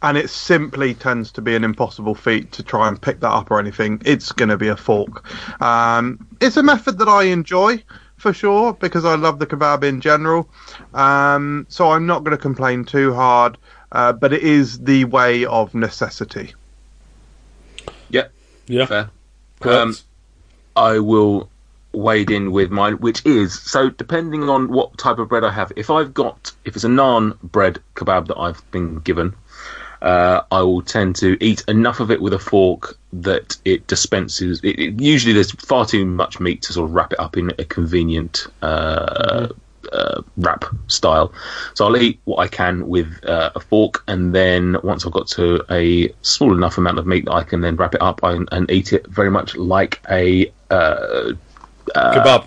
and it simply tends to be an impossible feat to try and pick that up or anything. It's going to be a fork. It's a method that I enjoy, for sure, because I love the kebab in general. So I'm not going to complain too hard, but it is the way of necessity. Yeah. Fair. I will wade in with mine, which is, so depending on what type of bread I have, if it's a naan bread kebab that I've been given, I will tend to eat enough of it with a fork that it dispenses. Usually there's far too much meat to sort of wrap it up in a convenient wrap style. So I'll eat what I can with a fork, and then once I've got to a small enough amount of meat that I can then wrap it up and eat it very much like a kebab.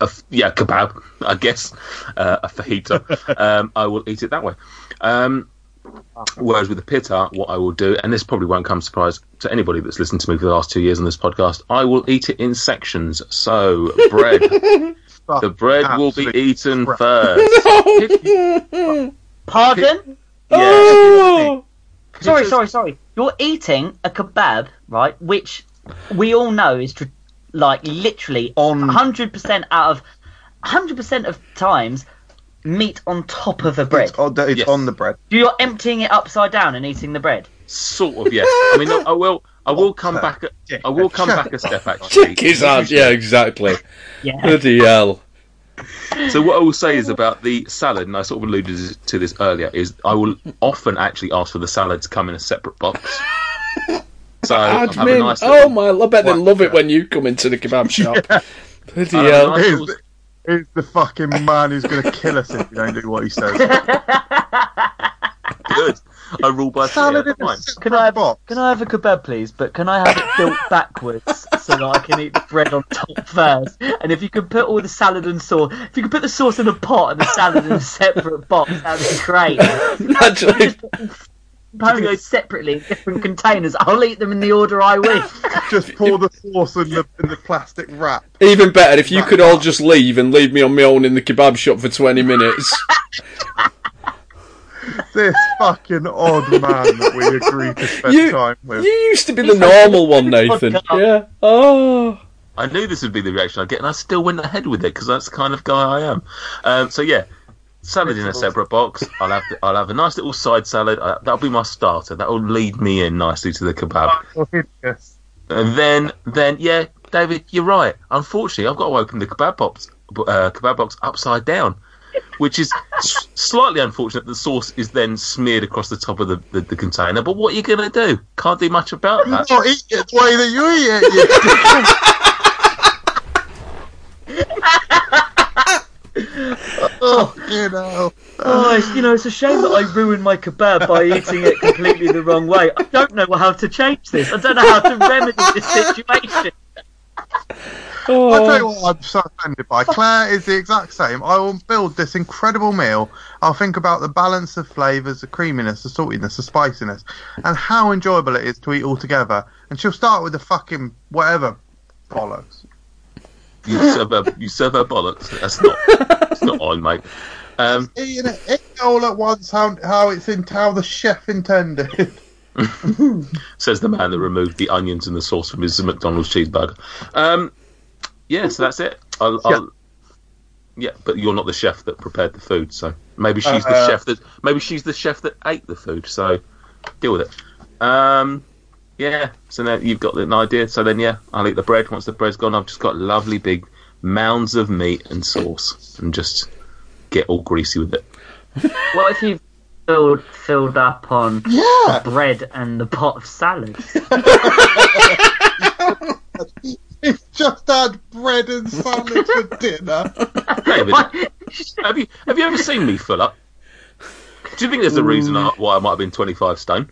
Kebab, I guess. A fajita. I will eat it that way. Whereas with the pita, what I will do, and this probably won't come surprise to anybody that's listened to me for the last 2 years on this podcast, I will eat it in sections. So, bread. The bread will be eaten first. No. Pardon? Oh. Yeah. Sorry. You're eating a kebab, right, which we all know is literally on 100% out of 100% of times meat on top of the bread. It's on the bread. You're emptying it upside down and eating the bread. Sort of, yes. I mean, I will come back. I will come back a step. Actually, check his ass. Yeah, exactly. Yeah. Bloody hell. So what I will say is about the salad, and I sort of alluded to this earlier, is I will often actually ask for the salad to come in a separate box. So admin. Nice I bet they love it when you come into the kebab shop. Yeah. Bloody hell. He's the fucking man who's going to kill us if we don't do what he says. Good. I rule by salad in a separate box. Can I have a kebab, please? But can I have it built backwards so that I can eat the bread on top first? And if you can put all the salad and sauce, if you can put the sauce in a pot and the salad in a separate box, that'd be great. Actually, Pongos separately in different containers. I'll eat them in the order I wish. Just pour the sauce in the plastic wrap. Even better if you could all just leave and leave me on my own in the kebab shop for 20 minutes. This fucking odd man that we agreed to spend time with. You used to be the normal one, Nathan. Yeah. Oh. I knew this would be the reaction I'd get, and I still went ahead with it because that's the kind of guy I am. So yeah. Salad in a separate box. I'll have a nice little side salad. That'll be my starter. That'll lead me in nicely to the kebab. Yes. And then yeah, David, you're right. Unfortunately, I've got to open the kebab box upside down, which is slightly unfortunate. The sauce is then smeared across the top of the container. But what are you going to do? Can't do much about that. You're not eating it the way that you eat it. It's a shame that I ruined my kebab by eating it completely the wrong way. I don't know how to change this. I don't know how to remedy this situation. Oh. I tell you what I'm so offended by. Claire is the exact same. I will build this incredible meal. I'll think about the balance of flavours, the creaminess, the saltiness, the spiciness, and how enjoyable it is to eat all together. And she'll start with the fucking whatever bollocks. You serve her bollocks. That's not on, mate. Eating it all at once, how it's in how the chef intended. Says the man that removed the onions and the sauce from his McDonald's cheeseburger. So that's it. But you're not the chef that prepared the food, so maybe she's the chef that ate the food. So deal with it. Yeah, so now you've got an idea. So then, I'll eat the bread. Once the bread's gone, I've just got lovely big mounds of meat and sauce and just get all greasy with it. What if you've filled up on the bread and the pot of salad? He's just had bread and salad for dinner. David, have you ever seen me fill up? Do you think there's a reason why I might have been 25 stone?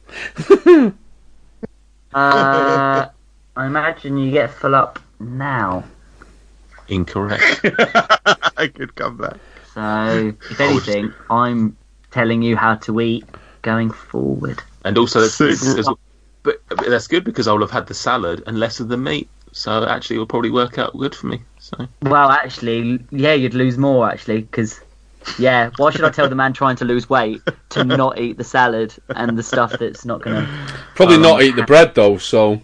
I imagine you get full up now. Incorrect. I could come back. So, if anything, I'm telling you how to eat going forward. And also, but that's good because I'll have had the salad and less of the meat. So, actually, it'll probably work out good for me. So. Well, actually, you'd lose more, actually, because... Yeah, why should I tell the man trying to lose weight to not eat the salad and the stuff that's not going to... Probably not eat the bread, though, so...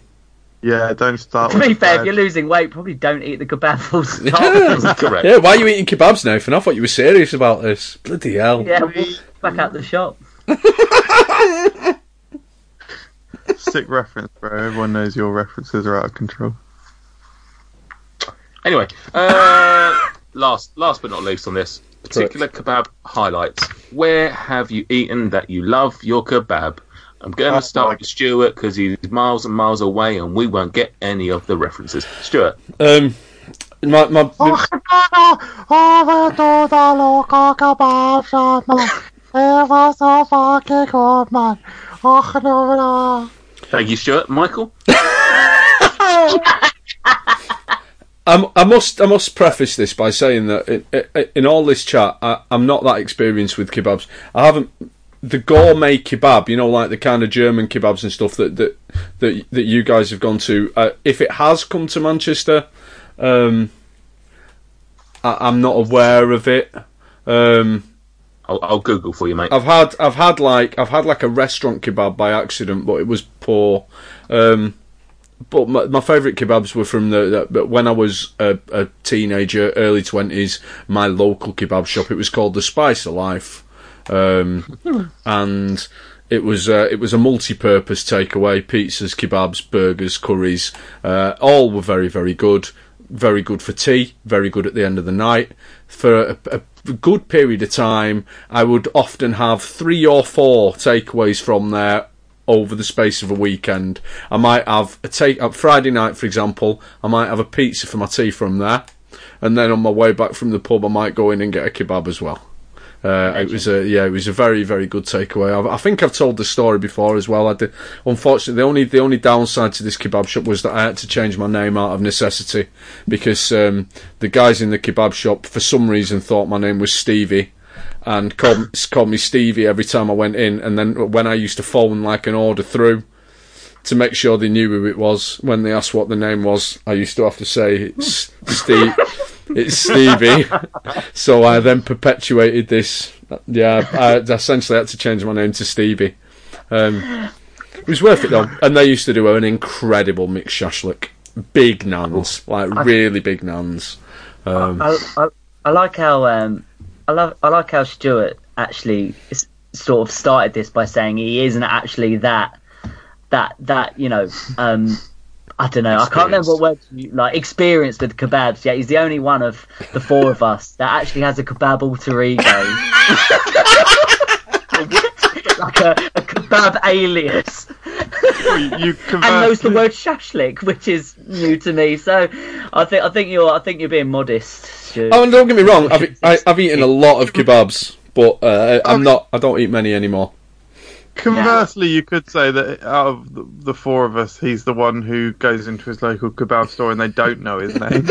Yeah, don't start with the bread. To be fair, if you're losing weight, probably don't eat the kebab full stop. Yeah, correct. Yeah, why are you eating kebabs now? I thought you were serious about this. Bloody hell. Yeah, back out the shop. Sick reference, bro. Everyone knows your references are out of control. Anyway, last but not least on this... Particular kebab highlights. Where have you eaten that you love your kebab? I'm going to start with Stuart because he's miles and miles away and we won't get any of the references. Stuart. Thank you, Stuart. Michael? I must preface this by saying that in all this chat, I'm not that experienced with kebabs. I haven't... The gourmet kebab, you know, like the kind of German kebabs and stuff that you guys have gone to. If it has come to Manchester, I'm not aware of it. I'll Google for you, mate. I've had like a restaurant kebab by accident, but it was poor. But my favourite kebabs were from the when I was a teenager, early 20s. My local kebab shop. It was called the Spice of Life. And it was a multi-purpose takeaway: pizzas, kebabs, burgers, curries. All were very, very good. Very good for tea. Very good at the end of the night. For a good period of time, I would often have 3 or 4 takeaways from there over the space of a weekend. I might have a take up Friday night, for example. I might have a pizza for my tea from there, and then on my way back from the pub, I might go in and get a kebab as well. It was a very, very good takeaway. I think I've told the story before as well. I did. Unfortunately, the only downside to this kebab shop was that I had to change my name out of necessity because the guys in the kebab shop for some reason thought my name was Stevie and called me Stevie every time I went in. And then when I used to phone like an order through to make sure they knew who it was, when they asked what the name was, I used to have to say it's Steve. It's Stevie. So I then perpetuated this. Yeah, I essentially had to change my name to Stevie. It was worth it, though. And they used to do an incredible mixed shashlik. Big nans. Like, really big nans. I like how Stuart actually sort of started this by saying he isn't actually that you know... I don't know. Experienced. I can't remember what word you like. Experienced with kebabs. Yeah, he's the only one of the 4 of us that actually has a kebab alter ego, like a kebab alias. And knows the word shashlik, which is new to me. So I think you're being modest, Stu. Oh, and don't get me wrong. I've eaten a lot of kebabs, but I'm not. I don't eat many anymore. Conversely, you could say that out of the 4 of us, he's the one who goes into his local kebab store and they don't know his name.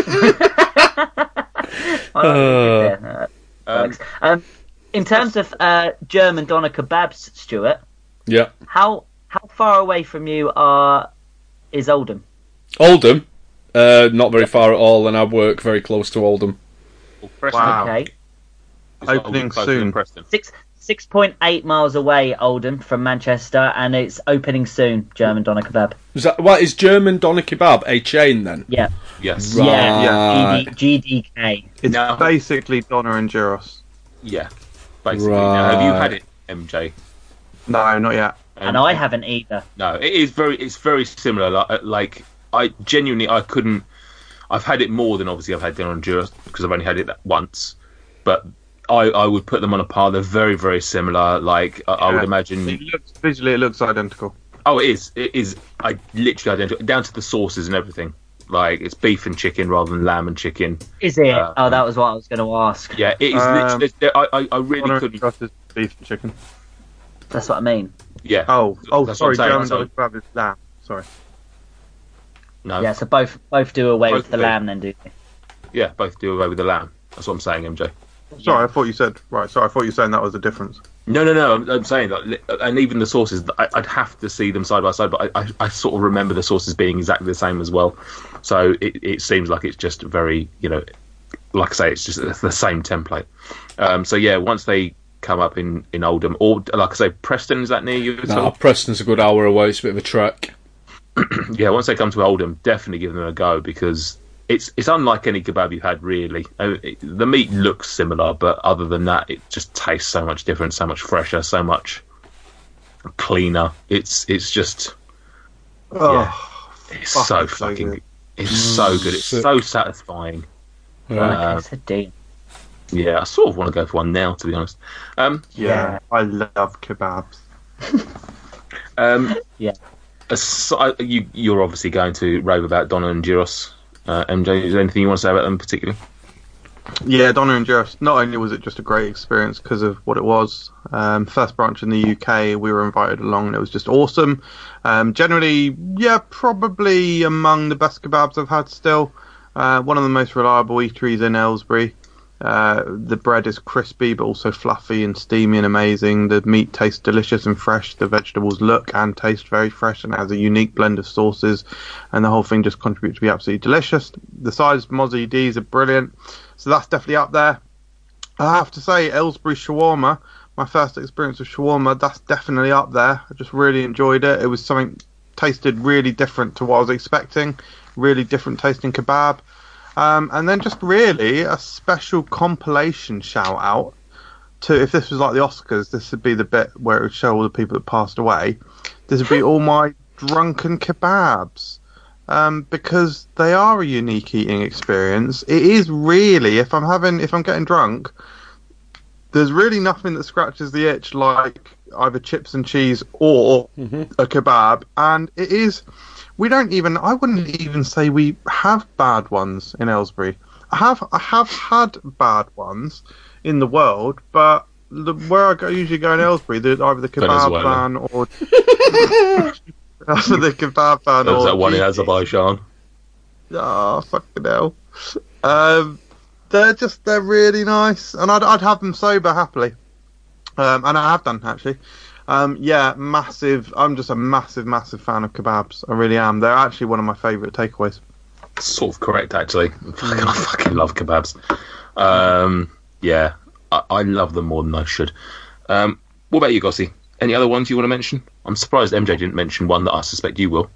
In terms of German Doner Kebabs, Stuart, yeah, how far away from you is Oldham? Oldham? Not very far at all, and I work very close to Oldham. Preston. Wow. Okay. Opening soon. Preston. 6.8 miles away, Oldham, from Manchester, and it's opening soon, German Doner Kebab. Is German Doner Kebab a chain, then? Yeah. Yes. Right. Yeah. GDK. It's basically Doner and Gyros. Yeah. Basically. Right. Now, have you had it, MJ? No, not yet. And I haven't either. No, it's very similar. Like I genuinely, I couldn't... I've had it more than, obviously, I've had Doner and Gyros, because I've only had it once, but... I would put them on a par. They're very, very similar. Like, I would imagine... Visually, it looks identical. Oh, it is. It is literally identical, down to the sauces and everything. Like, it's beef and chicken rather than lamb and chicken. Is it? That was what I was going to ask. Yeah, it is literally... I really couldn't... Beef and chicken. That's what I mean. Yeah. Oh sorry, German Doner Kebab is lamb. Sorry. No. Yeah, so both do away with the lamb then, do they? Yeah, both do away with the lamb. That's what I'm saying, MJ. Sorry, I thought you said... Right, sorry, I thought you were saying that was the difference. No, I'm saying that... And even the sauces, I'd have to see them side by side, but I sort of remember the sauces being exactly the same as well. So it seems like it's just very, you know... Like I say, it's just the same template. So, yeah, once they come up in Oldham... Or, like I say, Preston, is that near you? No, Preston's a good hour away. It's a bit of a trek. Yeah, once they come to Oldham, definitely give them a go, because... It's unlike any kebab you've had, really. I mean, the meat looks similar, but other than that, it just tastes so much different, so much fresher, so much cleaner. It's just... Oh, yeah. It's so good. It's so satisfying. Yeah. Yeah, I sort of want to go for one now, to be honest. I love kebabs. Yeah. You're obviously going to rave about Doner and Gyros. MJ, is there anything you want to say about them particularly? Yeah, Doner and Gyros. Not only was it just a great experience because of what it was, first branch in the UK, we were invited along and it was just awesome. Generally, yeah, probably among the best kebabs I've had still. One of the most reliable eateries in Ellesbury. The bread is crispy but also fluffy and steamy and amazing. The meat tastes delicious and fresh. The vegetables look and taste very fresh and has a unique blend of sauces, and the whole thing just contributes to be absolutely delicious. The sides of Mozzie D's are brilliant, so that's definitely up there. I have to say Ellesbury Shawarma, my first experience with Shawarma, that's definitely up there. I just really enjoyed it. It was something tasted really different to what I was expecting, really different tasting kebab. And then just really a special compilation shout out to, if this was like the Oscars, this would be the bit where it would show all the people that passed away. This would be all my drunken kebabs, because they are a unique eating experience. It is really, if I'm getting drunk, there's really nothing that scratches the itch like either chips and cheese or a kebab. And it is... I wouldn't even say we have bad ones in Ellesbury. I have had bad ones in the world, but where I usually go in Ellesbury, there's either the kebab van or... After the kebab van or... There's that one in Azerbaijan. Oh, fucking hell. They're really nice, and I'd have them sober happily. And I have done, actually. I'm just a massive, massive fan of kebabs. I really am. They're actually one of my favourite takeaways. Sort of correct, actually. I fucking love kebabs. I love them more than I should. What about you, Gossy? Any other ones you want to mention? I'm surprised MJ didn't mention one that I suspect you will.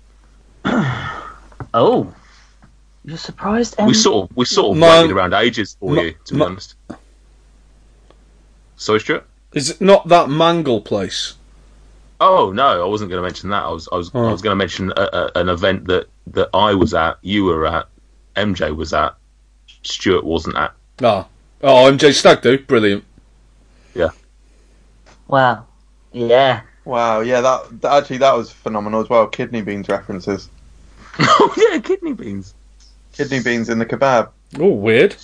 Oh. You're surprised, MJ? We sort of waited around ages for you, to be honest. Sorry, Stuart? Is it not that Mangle place? Oh no, I wasn't going to mention that. I was going to mention an event that I was at, you were at, MJ was at, Stuart wasn't at. Oh, MJ Stag do, brilliant. Yeah. Wow. Yeah. Wow. Yeah. That was phenomenal as well. Kidney beans references. Oh yeah, kidney beans. Kidney beans in the kebab. Oh, weird.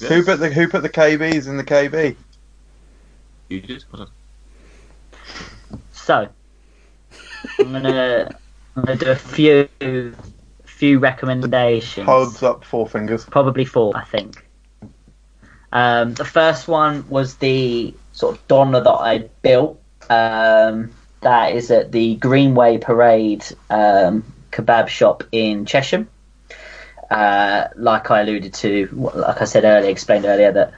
Yeah. Who put the KBs in the KB? You did. So, I'm gonna do a few recommendations. Holds up four fingers. Probably four, I think. The first one was the sort of Doner that I built. That is at the Greenway Parade kebab shop in Chesham. Like I alluded to, like I said earlier, explained earlier, that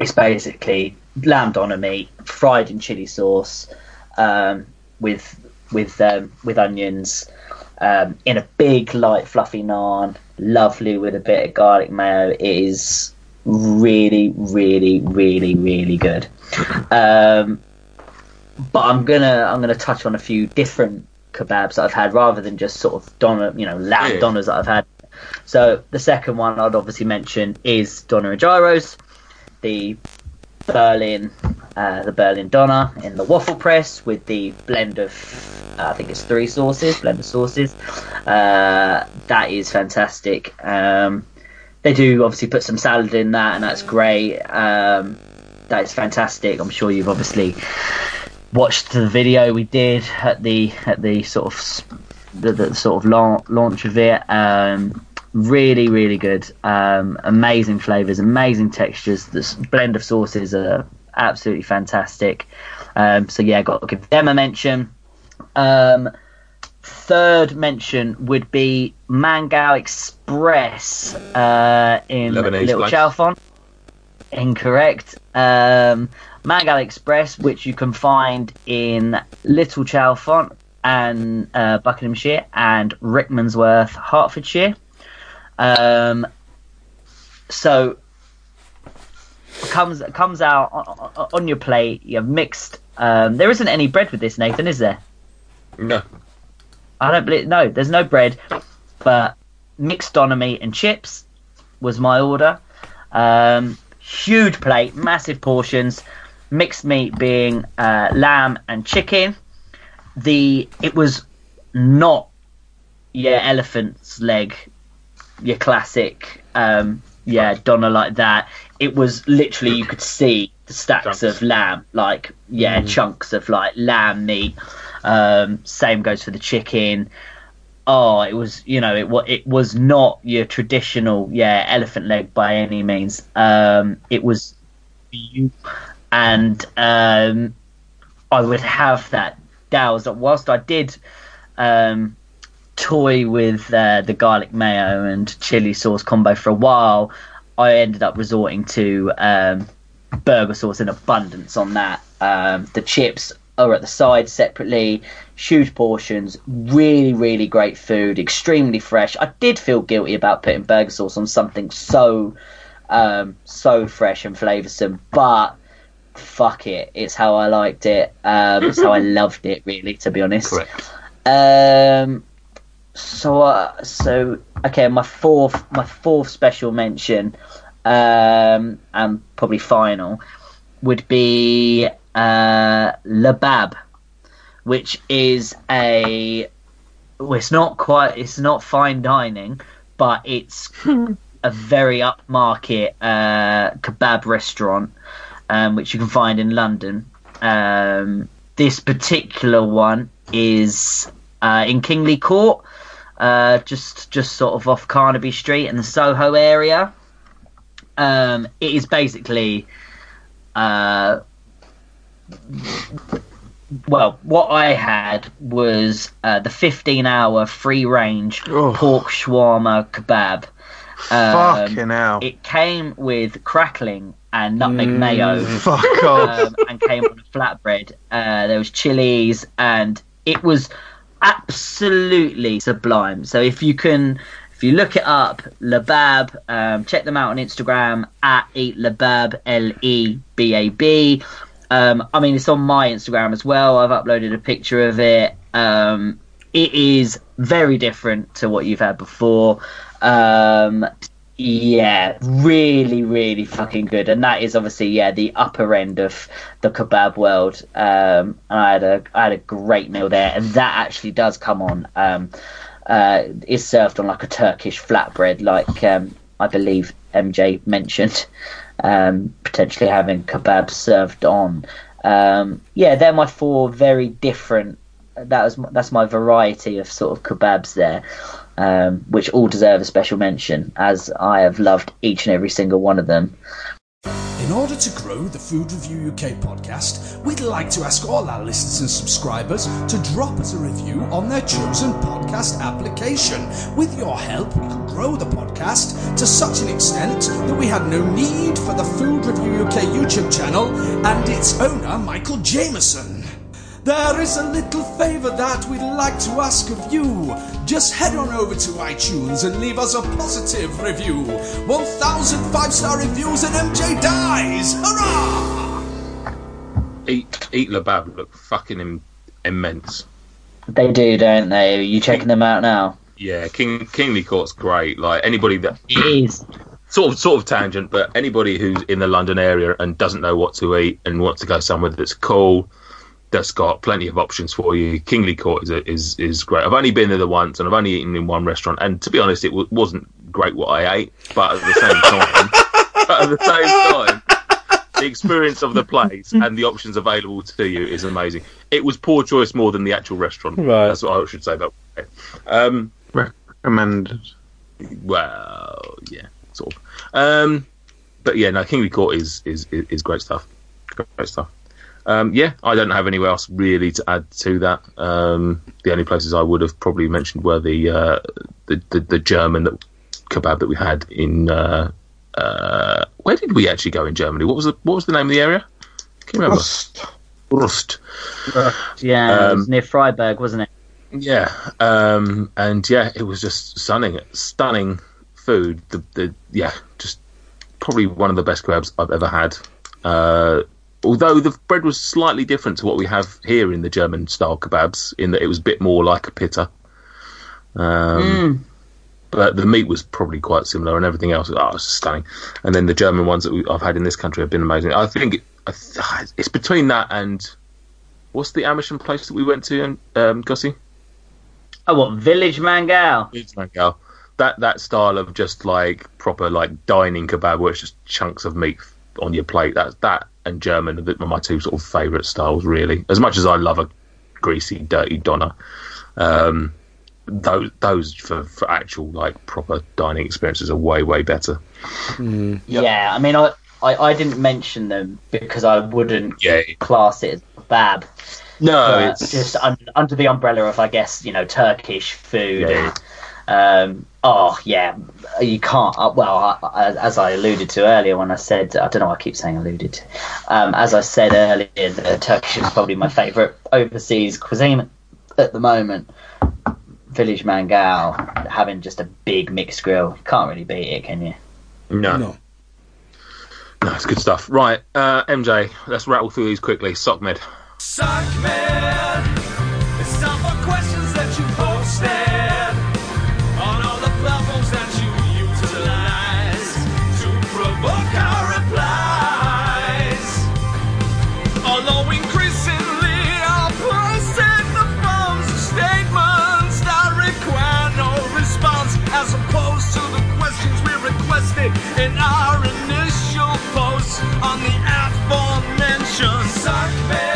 it's basically lamb doner meat fried in chili sauce with onions in a big light fluffy naan, lovely with a bit of garlic mayo. It is really, really, really, really good. But I'm gonna touch on a few different kebabs that I've had rather than just sort of doner, lamb doners that I've had. So the second one I'd obviously mention is Doner and Gyros, the Berlin Doner in the waffle press with the blend of I think it's three sauces, blend of sauces. That is fantastic. They do obviously put some salad in that, and that's great. That is fantastic. I'm sure you've obviously watched the video we did at the sort of launch of it. Really, really good. Amazing flavours, amazing textures. This blend of sauces are absolutely fantastic. Got to give them a mention. Third mention would be Mangow Express in Lebanese Little Chalfont. Incorrect. Mangow Express, which you can find in Little Chalfont and Buckinghamshire and Rickmansworth, Hertfordshire. So comes out on your plate. You have mixed. There isn't any bread with this, Nathan, is there? No. I don't believe. No, there's no bread. But mixed doner meat and chips was my order. Huge plate, massive portions. Mixed meat being lamb and chicken. it was not your elephant's leg, your classic doner like that. It was literally, you could see the stacks of lamb, like chunks of like lamb meat. Same goes for the chicken. Oh, it was, it was not your traditional elephant leg by any means. It was beautiful. And I would have that douse. Whilst I did toy with the garlic mayo and chili sauce combo for a while, I ended up resorting to burger sauce in abundance on that. The chips are at the side separately, huge portions, really, really great food, extremely fresh. I did feel guilty about putting burger sauce on something so fresh and flavoursome, but fuck it, it's how I liked it. It's how I loved it, really, to be honest. Correct. My fourth special mention, and probably final, would be Le Bab, which is it's not fine dining, but it's a very upmarket kebab restaurant, which you can find in London. This particular one is in Kingley Court, just sort of off Carnaby Street in the Soho area. It is basically what I had was the 15-hour free-range pork shawarma kebab. Fucking hell. It came with crackling and nutmeg mayo. Fuck off. And came on a flatbread. There was chilies, and it was absolutely sublime. So if you look it up, Le Bab, check them out on Instagram at Eat Le Bab, LEBAB. I mean, it's on my Instagram as well. I've uploaded a picture of it. It is very different to what you've had before. Really, really fucking good. And that is obviously, the upper end of the kebab world. And I had a great meal there, and that actually does come on. Is served on like a Turkish flatbread, like I believe MJ mentioned, potentially having kebabs served on. They're my four very different. That's my variety of sort of kebabs there, which all deserve a special mention, as I have loved each and every single one of them. In order to grow the Food Review UK podcast, we'd like to ask all our listeners and subscribers to drop us a review on their chosen podcast application. With your help, we can grow the podcast to such an extent that we had no need for the Food Review UK YouTube channel and its owner, Michael Jameson. There is a little favour that we'd like to ask of you. Just head on over to iTunes and leave us a positive review. 1,000 five-star reviews and MJ dies! Hurrah! Eat Le Bab look fucking immense. They do, don't they? Are you checking them out now? Yeah, Kingley Court's great. Like, anybody that... It is. Sort of tangent, but anybody who's in the London area and doesn't know what to eat and wants to go somewhere that's cool... That's got plenty of options for you. Kingley Court is great. I've only been there once, and I've only eaten in one restaurant. And to be honest, it wasn't great what I ate, but at the same time, the experience of the place and the options available to you is amazing. It was poor choice more than the actual restaurant. Right. That's what I should say about it. Recommended. Well, yeah, sort of. Kingley Court is great stuff. Great stuff. I don't have anywhere else really to add to that. The only places I would have probably mentioned were the German kebab that we had in. Where did we actually go in Germany? What was the name of the area? Can't remember. Rust. It was near Freiburg, wasn't it? Yeah, it was just stunning food. Just probably one of the best kebabs I've ever had. Although the bread was slightly different to what we have here in the German-style kebabs, in that it was a bit more like a pita. But the meat was probably quite similar, and everything else was stunning. And then the German ones that I've had in this country have been amazing. I think it's between that and What's the Amersham place that we went to, Gussie? Oh, what, Village Mangal? Village Mangal. That style of just like proper like dining kebab, where it's just chunks of meat on your plate. That and German are my two sort of favourite styles, really. As much as I love a greasy, dirty doner, those for actual like proper dining experiences are way, way better. Mm. Yep. Yeah, I mean, I didn't mention them because I wouldn't class it as kebab. No, it's just under the umbrella of, I guess, you know, Turkish food. Yeah. And, you can't. Well, as I alluded to earlier, when I said, I don't know, why I keep saying alluded to. As I said earlier, the Turkish is probably my favourite overseas cuisine at the moment. Village Mangal, having just a big mixed grill, you can't really beat it, can you? No, it's good stuff. Right, MJ, let's rattle through these quickly. Sockmed. Sockmed, it's time for questions that you posted on all the platforms that you utilize to provoke our replies. Although increasingly our posted the forms of statements that require no response, as opposed to the questions we requested in our initial posts on the aforementioned Sockmed.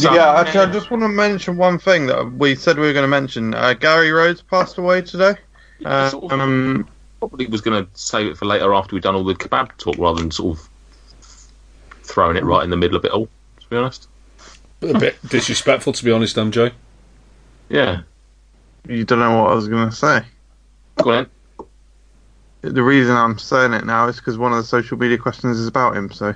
Yeah, actually, I just want to mention one thing that we said we were going to mention. Gary Rhodes passed away today. Probably was going to save it for later after we'd done all the kebab talk, rather than sort of throwing it right in the middle of it all, to be honest. A bit disrespectful, to be honest, MJ. Yeah. You don't know what I was going to say. Go on. The reason I'm saying it now is because one of the social media questions is about him, so...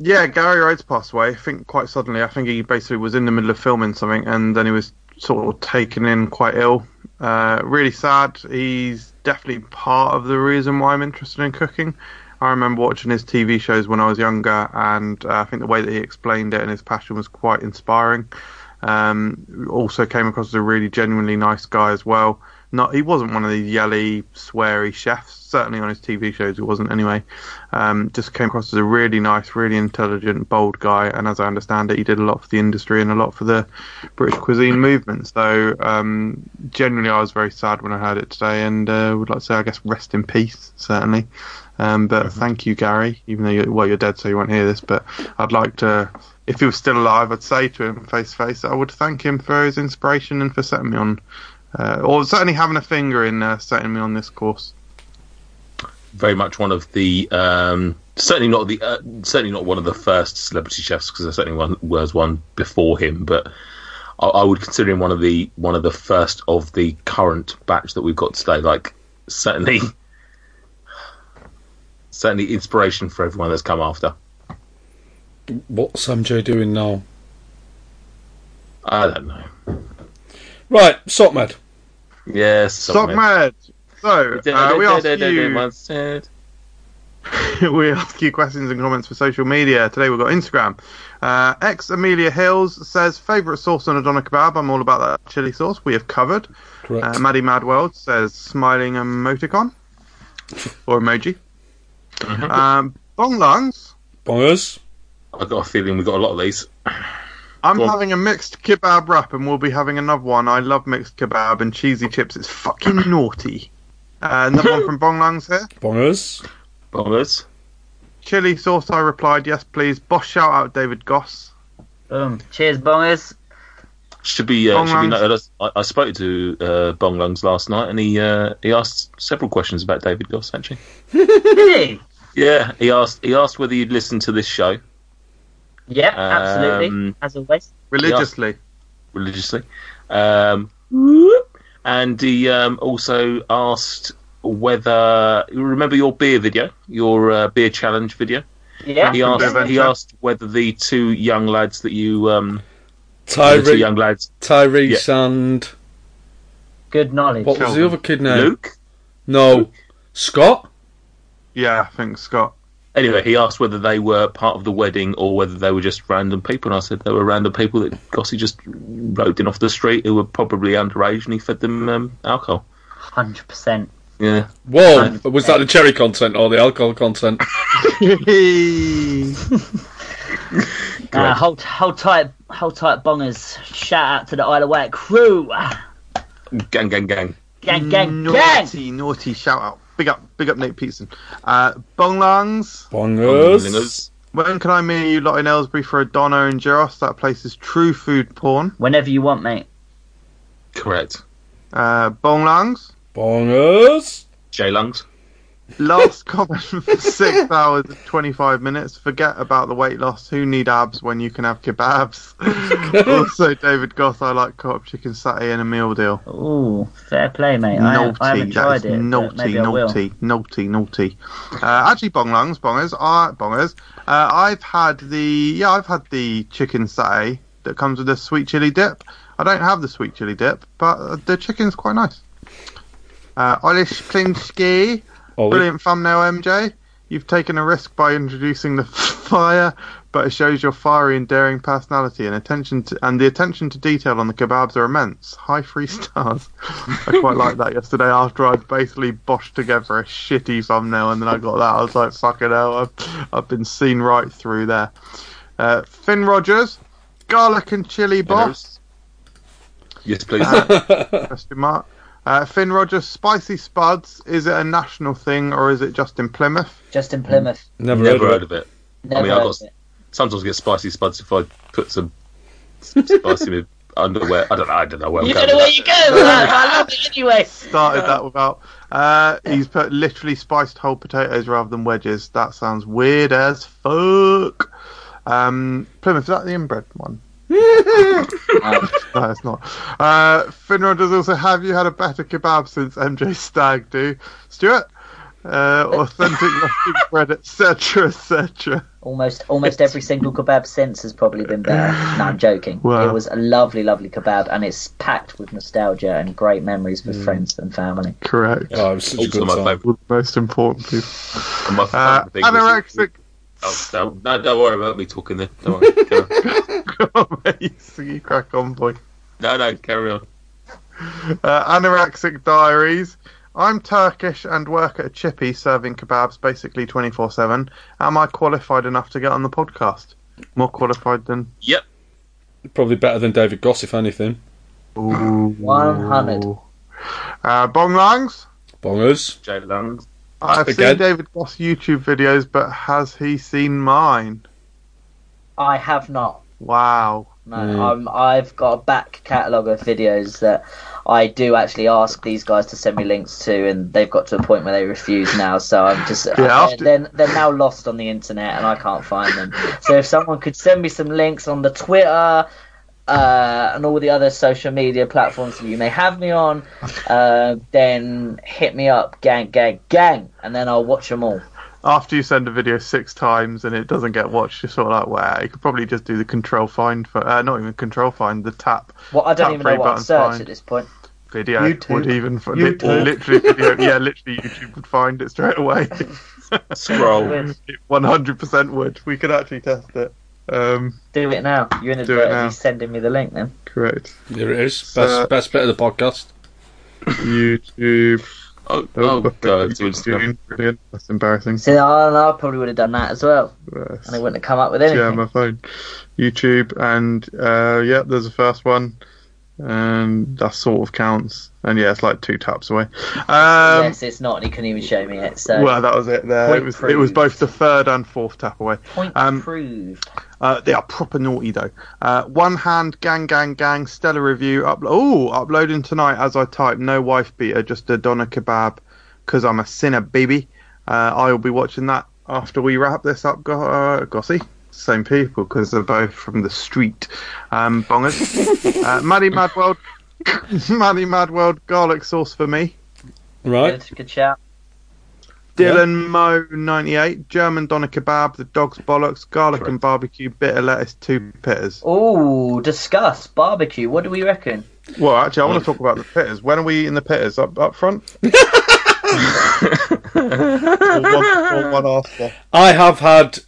Yeah, Gary Rhodes passed away, I think, quite suddenly. I think he basically was in the middle of filming something and then he was sort of taken in quite ill. Really sad. He's definitely part of the reason why I'm interested in cooking. I remember watching his TV shows when I was younger, and I think the way that he explained it and his passion was quite inspiring. Also came across as a really genuinely nice guy as well. He wasn't one of these yelly, sweary chefs. Certainly on his TV shows, it wasn't anyway. Just came across as a really nice, really intelligent, bold guy. And as I understand it, he did a lot for the industry and a lot for the British cuisine movement. So generally, I was very sad when I heard it today, and would like to say, I guess, rest in peace, certainly. But thank you, Gary. Even though you're dead, so you won't hear this. But I'd like to, if he was still alive, I'd say to him face to face that I would thank him for his inspiration and for setting me on. Or certainly having a finger in setting me on this course. Very much one of the certainly not one of the first celebrity chefs, because there certainly was one before him, but I would consider him one of the first of the current batch that we've got today. Like certainly inspiration for everyone that's come after. What's MJ doing now? I don't know. Right, Sockmed. Yes, Sockmed. So, we ask you... we ask you questions and comments for social media. Today we've got Instagram. Ex Amelia Hills says, favourite sauce on a doner kebab? I'm all about that chilli sauce. We have covered. Correct. Maddie Madworld says, smiling emoticon. Or emoji. Bonglungs. Bongers. I've got a feeling we've got a lot of these. I'm having a mixed kebab wrap, and we'll be having another one. I love mixed kebab and cheesy chips. It's fucking naughty. Another one from Bonglungs here. Bongers. Chili sauce, I replied, yes, please. Boss, shout out David Goss. Cheers, Bongers. Should be noted, I spoke to Bonglungs last night, and he asked several questions about David Goss, actually. Really? Yeah, he asked whether you'd listen to this show. Yeah, absolutely, as always. Religiously. And he also asked whether... Remember your beer video? Your beer challenge video? Yeah. He asked whether the two young lads that you... Tyrese and... Good knowledge. What was the other kid name? Luke? No. Luke? Scott? Yeah, I think Scott. Anyway, he asked whether they were part of the wedding or whether they were just random people. And I said they were random people that Gossy just roped in off the street who were probably underage, and he fed them alcohol. 100%. Yeah. Whoa! Was that the cherry content or the alcohol content? Hold tight, bongers! Shout out to the Isle of Wight crew! Gang, gang, gang! Gang, gang, naughty, gang! Naughty shout out! Big up, Nate Peterson. Bonglangs. Bongers. When can I meet you lot in Ellesbury for a doner and gyros? That place is true food porn. Whenever you want, mate. Correct. Bonglangs. Bongers. J-lungs. Last comment for 6 hours and 25 minutes. Forget about the weight loss. Who need abs when you can have kebabs? Also, David Goss, I like co-op chicken satay and a meal deal. Ooh, fair play, mate. Naughty, I haven't tried it. Naughty. Actually, bongers. I've had the chicken satay that comes with a sweet chili dip. I don't have the sweet chili dip, but the chicken's quite nice. Olish Klinsky. Brilliant thumbnail, MJ. You've taken a risk by introducing the fire, but it shows your fiery and daring personality, and the attention to detail on the kebabs are immense. High 3 stars. I quite liked that yesterday after I'd basically boshed together a shitty thumbnail, and then I got that. I was like, fucking hell, I've been seen right through there. Finn Rogers, garlic and chili boss. Yes, please. Question mark. Finn Rogers, spicy spuds, is it a national thing or is it just in Plymouth? Just in Plymouth. Never heard of it. Sometimes I get spicy spuds if I put some spice in my underwear. I don't know where I'm going. You don't know where you go, but I love it anyway. Started that without. He's put literally spiced whole potatoes rather than wedges. That sounds weird as fuck. Plymouth, is that the inbred one? No, it's not. Finrod does also, have you had a better kebab since MJ Stag do? Stuart? Authentic rustic bread, etc., etc. Almost every single kebab since has probably been better. No, I'm joking. Well, it was a lovely, lovely kebab, and it's packed with nostalgia and great memories with friends and family. Correct. Oh, it was such also a good time. The most important people. Anorexic. No, don't worry about me talking there. Don't worry. You crack on, boy. No, carry on. Anorexic Diaries. I'm Turkish and work at a chippy serving kebabs basically 24/7. Am I qualified enough to get on the podcast? More qualified than... Yep. Probably better than David Goss, if anything. Ooh. 100. Bonglangs. Bongers. J-Lungs. I've seen David Goss YouTube videos, but has he seen mine? I have not. Wow. No, I've got a back catalogue of videos that I do actually ask these guys to send me links to, and they've got to a point where they refuse now, so I'm just... They're now lost on the internet, and I can't find them. So if someone could send me some links on the Twitter... and all the other social media platforms that you may have me on, then hit me up, gang, gang, gang, and then I'll watch them all. After you send a video 6 times and it doesn't get watched, you're sort of like, wow, you could probably just do the tap. Well, I don't even know what to search at this point. Video YouTube. Would even find it. Literally YouTube would find it straight away. Scroll. It 100% would. We could actually test it. Do it now. You're inadvertently sending me the link then. Correct. There it is. Best bit of the podcast. YouTube. God. Brilliant. That's embarrassing. See, I probably would have done that as well. Yes. And it wouldn't have come up with anything. Yeah, my phone. YouTube and, there's the first one. And that sort of counts. And yeah, it's like 2 taps away. Yes, it's not. And he couldn't even show me it. So. Well, that was it there. It was both the 3rd and 4th tap away. Point proved. They are proper naughty, though. One hand, gang, gang, gang, stellar review. Uploading tonight as I type. No wife beater, just a doner kebab. Because I'm a sinner, baby. I will be watching that after we wrap this up, Gossy. Same people because they're both from the street. Bongers. Maddie Madworld, garlic sauce for me. Right. Good shout. Dylan Moe 98, German Doner Kebab, the dog's bollocks, garlic and barbecue, bit of lettuce, 2 pitters. Oh, discuss barbecue. What do we reckon? Well, actually, I want to talk about the pitters. When are we eating the pitters? Up front? or one after. I have had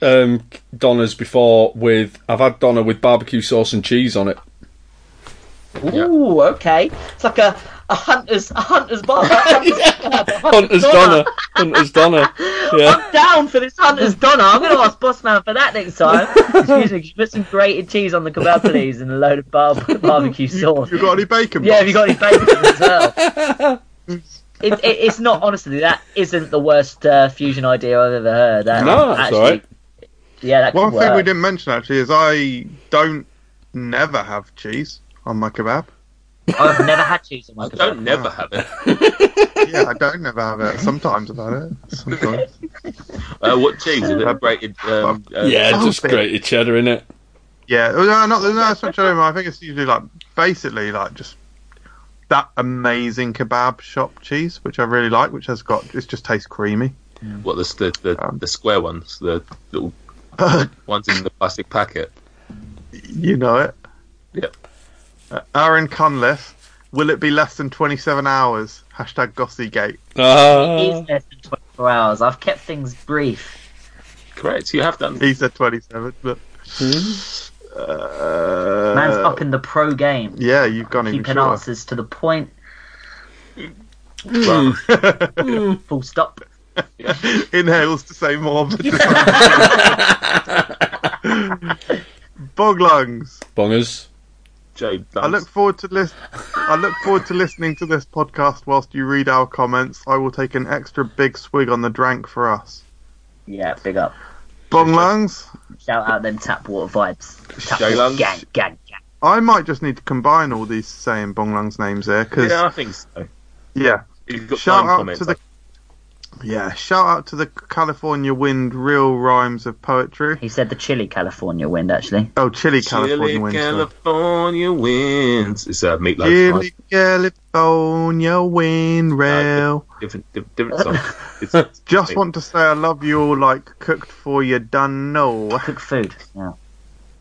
doners before with. I've had doner with barbecue sauce and cheese on it. Ooh, okay. It's like a a hunter's bar. Hunter's Doner. Yeah. I'm down for this Hunter's Doner. I'm going to ask Bossman for that next time. Excuse me, put some grated cheese on the kebab, please, and a load of barbecue sauce. You got any bacon? Yeah, have you got any bacon as well? It's not, honestly, that isn't the worst fusion idea I've ever heard. That's all right. Yeah, that one thing we didn't mention, actually, is I don't never have cheese on my kebab. I've never had cheese on my kebab. I don't never have it. Yeah, I don't never have it. Sometimes I've had it. Sometimes. What cheese is it? Grated? Just grated cheddar in it. Yeah, it's not cheddar. I think it's usually just that amazing kebab shop cheese, which I really like, which has got, it just tastes creamy. What, the square ones, the little ones in the plastic packet? You know it. Yep. Aaron Cunliffe, will it be less than 27 hours? # Gossygate. It is less than 24 hours. I've kept things brief. Correct, you have done. He said 27, but... man's up in the pro game. Yeah, you've gone in. Keeping answers to the point. Full stop. Inhales to say more. Boglungs. Bongers. I look forward to listening to this podcast whilst you read our comments. I will take an extra big swig on the drank for us. Yeah, big up. Bonglungs. Shout out them tap water vibes. Tap gang. I might just need to combine all these same Bonglungs names there. Cause, yeah, I think so. Yeah. Shout out to the California Wind, real rhymes of poetry. He said the chilly California Wind, actually. Oh, chilly California winds. It's a Meatloaf. Chilly California Wind, real. Different song. It's just want to say I love you all, like cooked for you, done no. Cooked food. Yeah.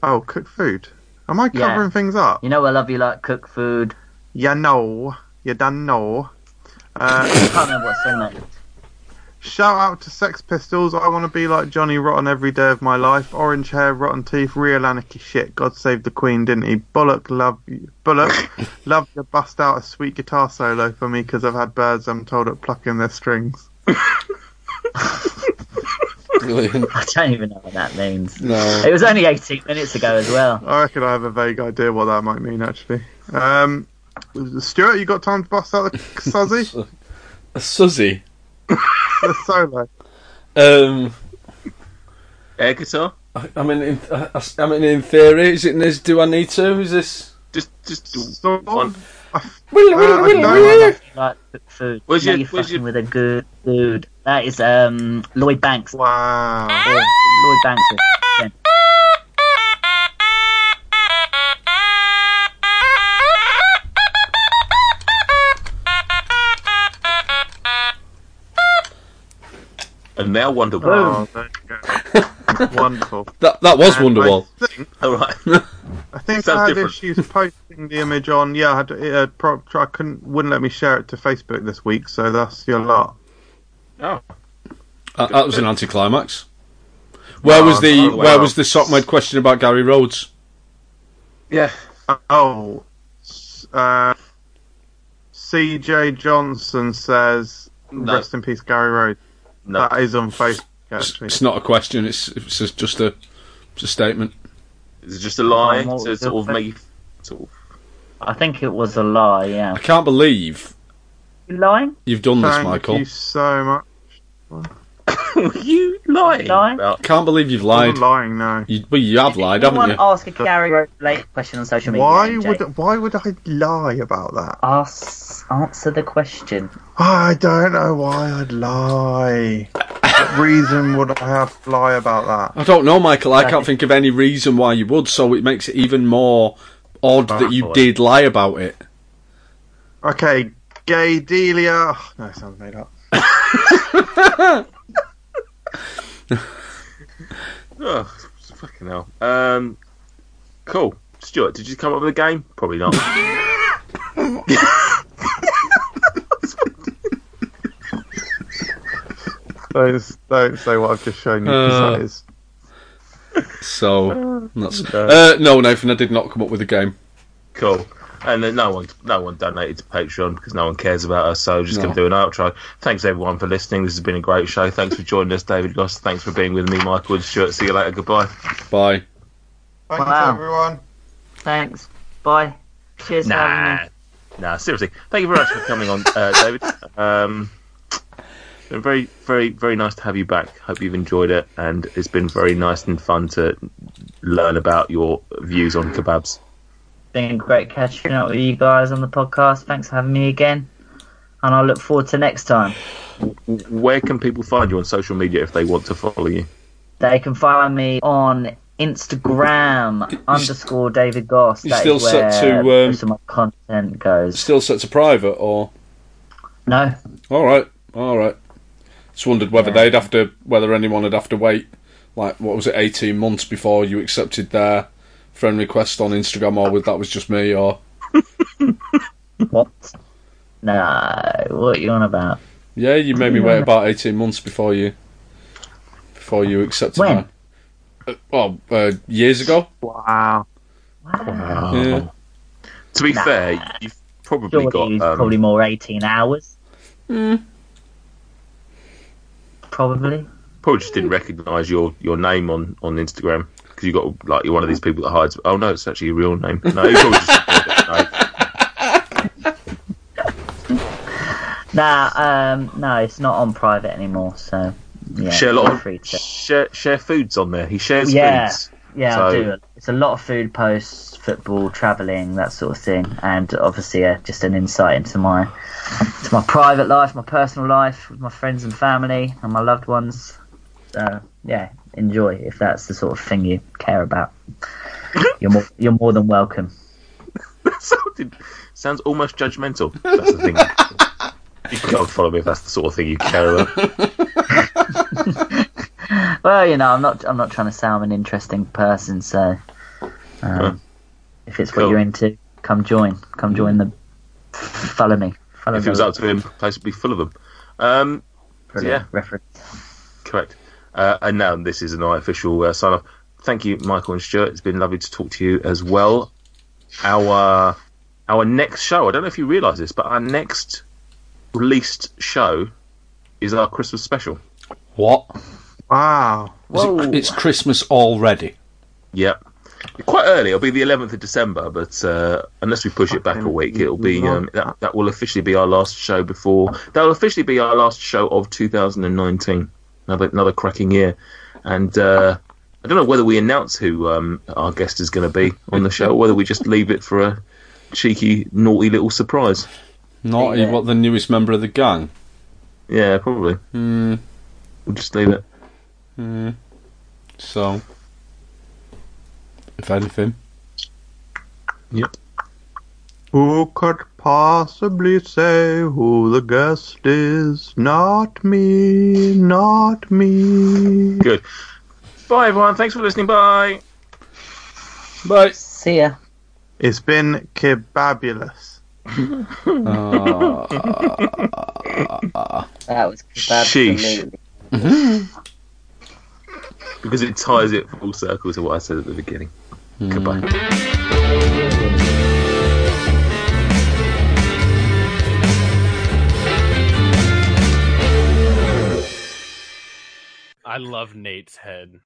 Oh, cooked food. Am I covering things up? You know I love you like cooked food. Yeah, no, you done no. I can't remember what's in that. Shout out to Sex Pistols. I want to be like Johnny Rotten every day of my life. Orange hair, rotten teeth, real anarchy shit. God save the Queen, didn't he? Bullock, love to bust out a sweet guitar solo for me because I've had birds, I'm told, at plucking their strings. Brilliant. I don't even know what that means. No. It was only 18 minutes ago as well. I reckon I have a vague idea what that might mean, actually. Stuart, you got time to bust out a suzzy? A suzzy? The solo. Air guitar. I mean, in theory, is it? This, do I need to? Is this just one? Like food. You're fucking with a good food. That is Lloyd Banks. Wow. Lloyd Banks. Yeah. And now Wonderwall. Oh, wonderful. That was Wonderwall. All right. I think I had issues posting the image on. Yeah, I wouldn't let me share it to Facebook this week, so that's your lot. Oh, that was an anticlimax. Where was the sock-made question about Gary Rhodes? Yeah. Oh. C.J. Johnson says, "Rest in peace, Gary Rhodes." No. That is on Facebook, actually. It's not a question, it's just a statement. Is it just a lie? I think it was a lie, yeah. I can't believe... You're lying? You've done this, Michael. Thank you so much. Were you lying? I can't believe you've lied. I'm lying, no. You have lied, haven't you? If you want to ask a Gary Rhodes question on social media... Why would I lie about that? Answer the question. I don't know why I'd lie. What reason would I have to lie about that? I don't know, Michael. I can't think of any reason why you would, so it makes it even more odd that you did lie about it. Okay, Gay Delia... Oh, no, it sounds made up. Oh, fucking hell. Cool. Stuart, did you come up with a game? Probably not. Don't say what I've just shown you, because that is... So, Nathan, I did not come up with a game. Cool. And then no one donated to Patreon because no one cares about us, so we're just going to do an outro. Thanks everyone for listening. This has been a great show. Thanks for joining us, David Goss. Thanks for being with me, Michael and Stuart. See you later. Goodbye. Bye. Thanks everyone. Thanks. Bye. Cheers. Nah, seriously. Thank you very much for coming on, David. It's been very, very, very nice to have you back. Hope you've enjoyed it, and it's been very nice and fun to learn about your views on kebabs. Been great catching up with you guys on the podcast. Thanks for having me again, and I look forward to next time. Where can people find you on social media if they want to follow you? They can find me on Instagram _David David Goss. That still is where most of my content goes. Still set to private, or no? All right. Just wondered whether anyone would have to wait, like, what was it, 18 months before you accepted their friend request on Instagram, or that was just me, or... What? No, what are you on about? Yeah, you made me wait about 18 months before you accepted that. When? Years ago. Wow. Yeah. To be fair, you've probably probably more 18 hours. Mm. Probably just didn't recognise your name on Instagram, because you got like you're one of these people that hides. Oh no, it's actually your real name. No, you probably no, it's not on private anymore. So yeah, share a lot of share foods on there. He shares foods. Yeah, so, I do. It's a lot of food posts, football, travelling, that sort of thing, and obviously just an insight into my private life, my personal life, with my friends and family and my loved ones. Enjoy if that's the sort of thing you care about. You're more than welcome. That sounds almost judgmental. That's the thing. You can't follow me if that's the sort of thing you care about. Well, I'm not trying to say I'm an interesting person, so if it's what you're into, come join them. Follow me. If it was up to him, the place would be full of them. Brilliant reference. Correct. And now this is an official sign off. Thank you, Michael and Stuart. It's been lovely to talk to you as well. Our next show, I don't know if you realise this, but our next released show is our Christmas special. What? Wow. It's Christmas already. Yep. Quite early. It'll be the 11th of December, but unless we push it back a week, it'll be that will officially be our last show before... That will officially be our last show of 2019. Another cracking year. And I don't know whether we announce who our guest is going to be on the show, or whether we just leave it for a cheeky, naughty little surprise. Naughty? Yeah. What, the newest member of the gang? Yeah, probably. Mm. We'll just leave it. Mm. So, if anything, yep. Who could possibly say who the guest is? Not me. Good. Bye, everyone. Thanks for listening. Bye. See ya. It's been kebabulous. That was kebabulous. Sheesh. Because it ties it full circle to what I said at the beginning. Goodbye. I love Nate's head.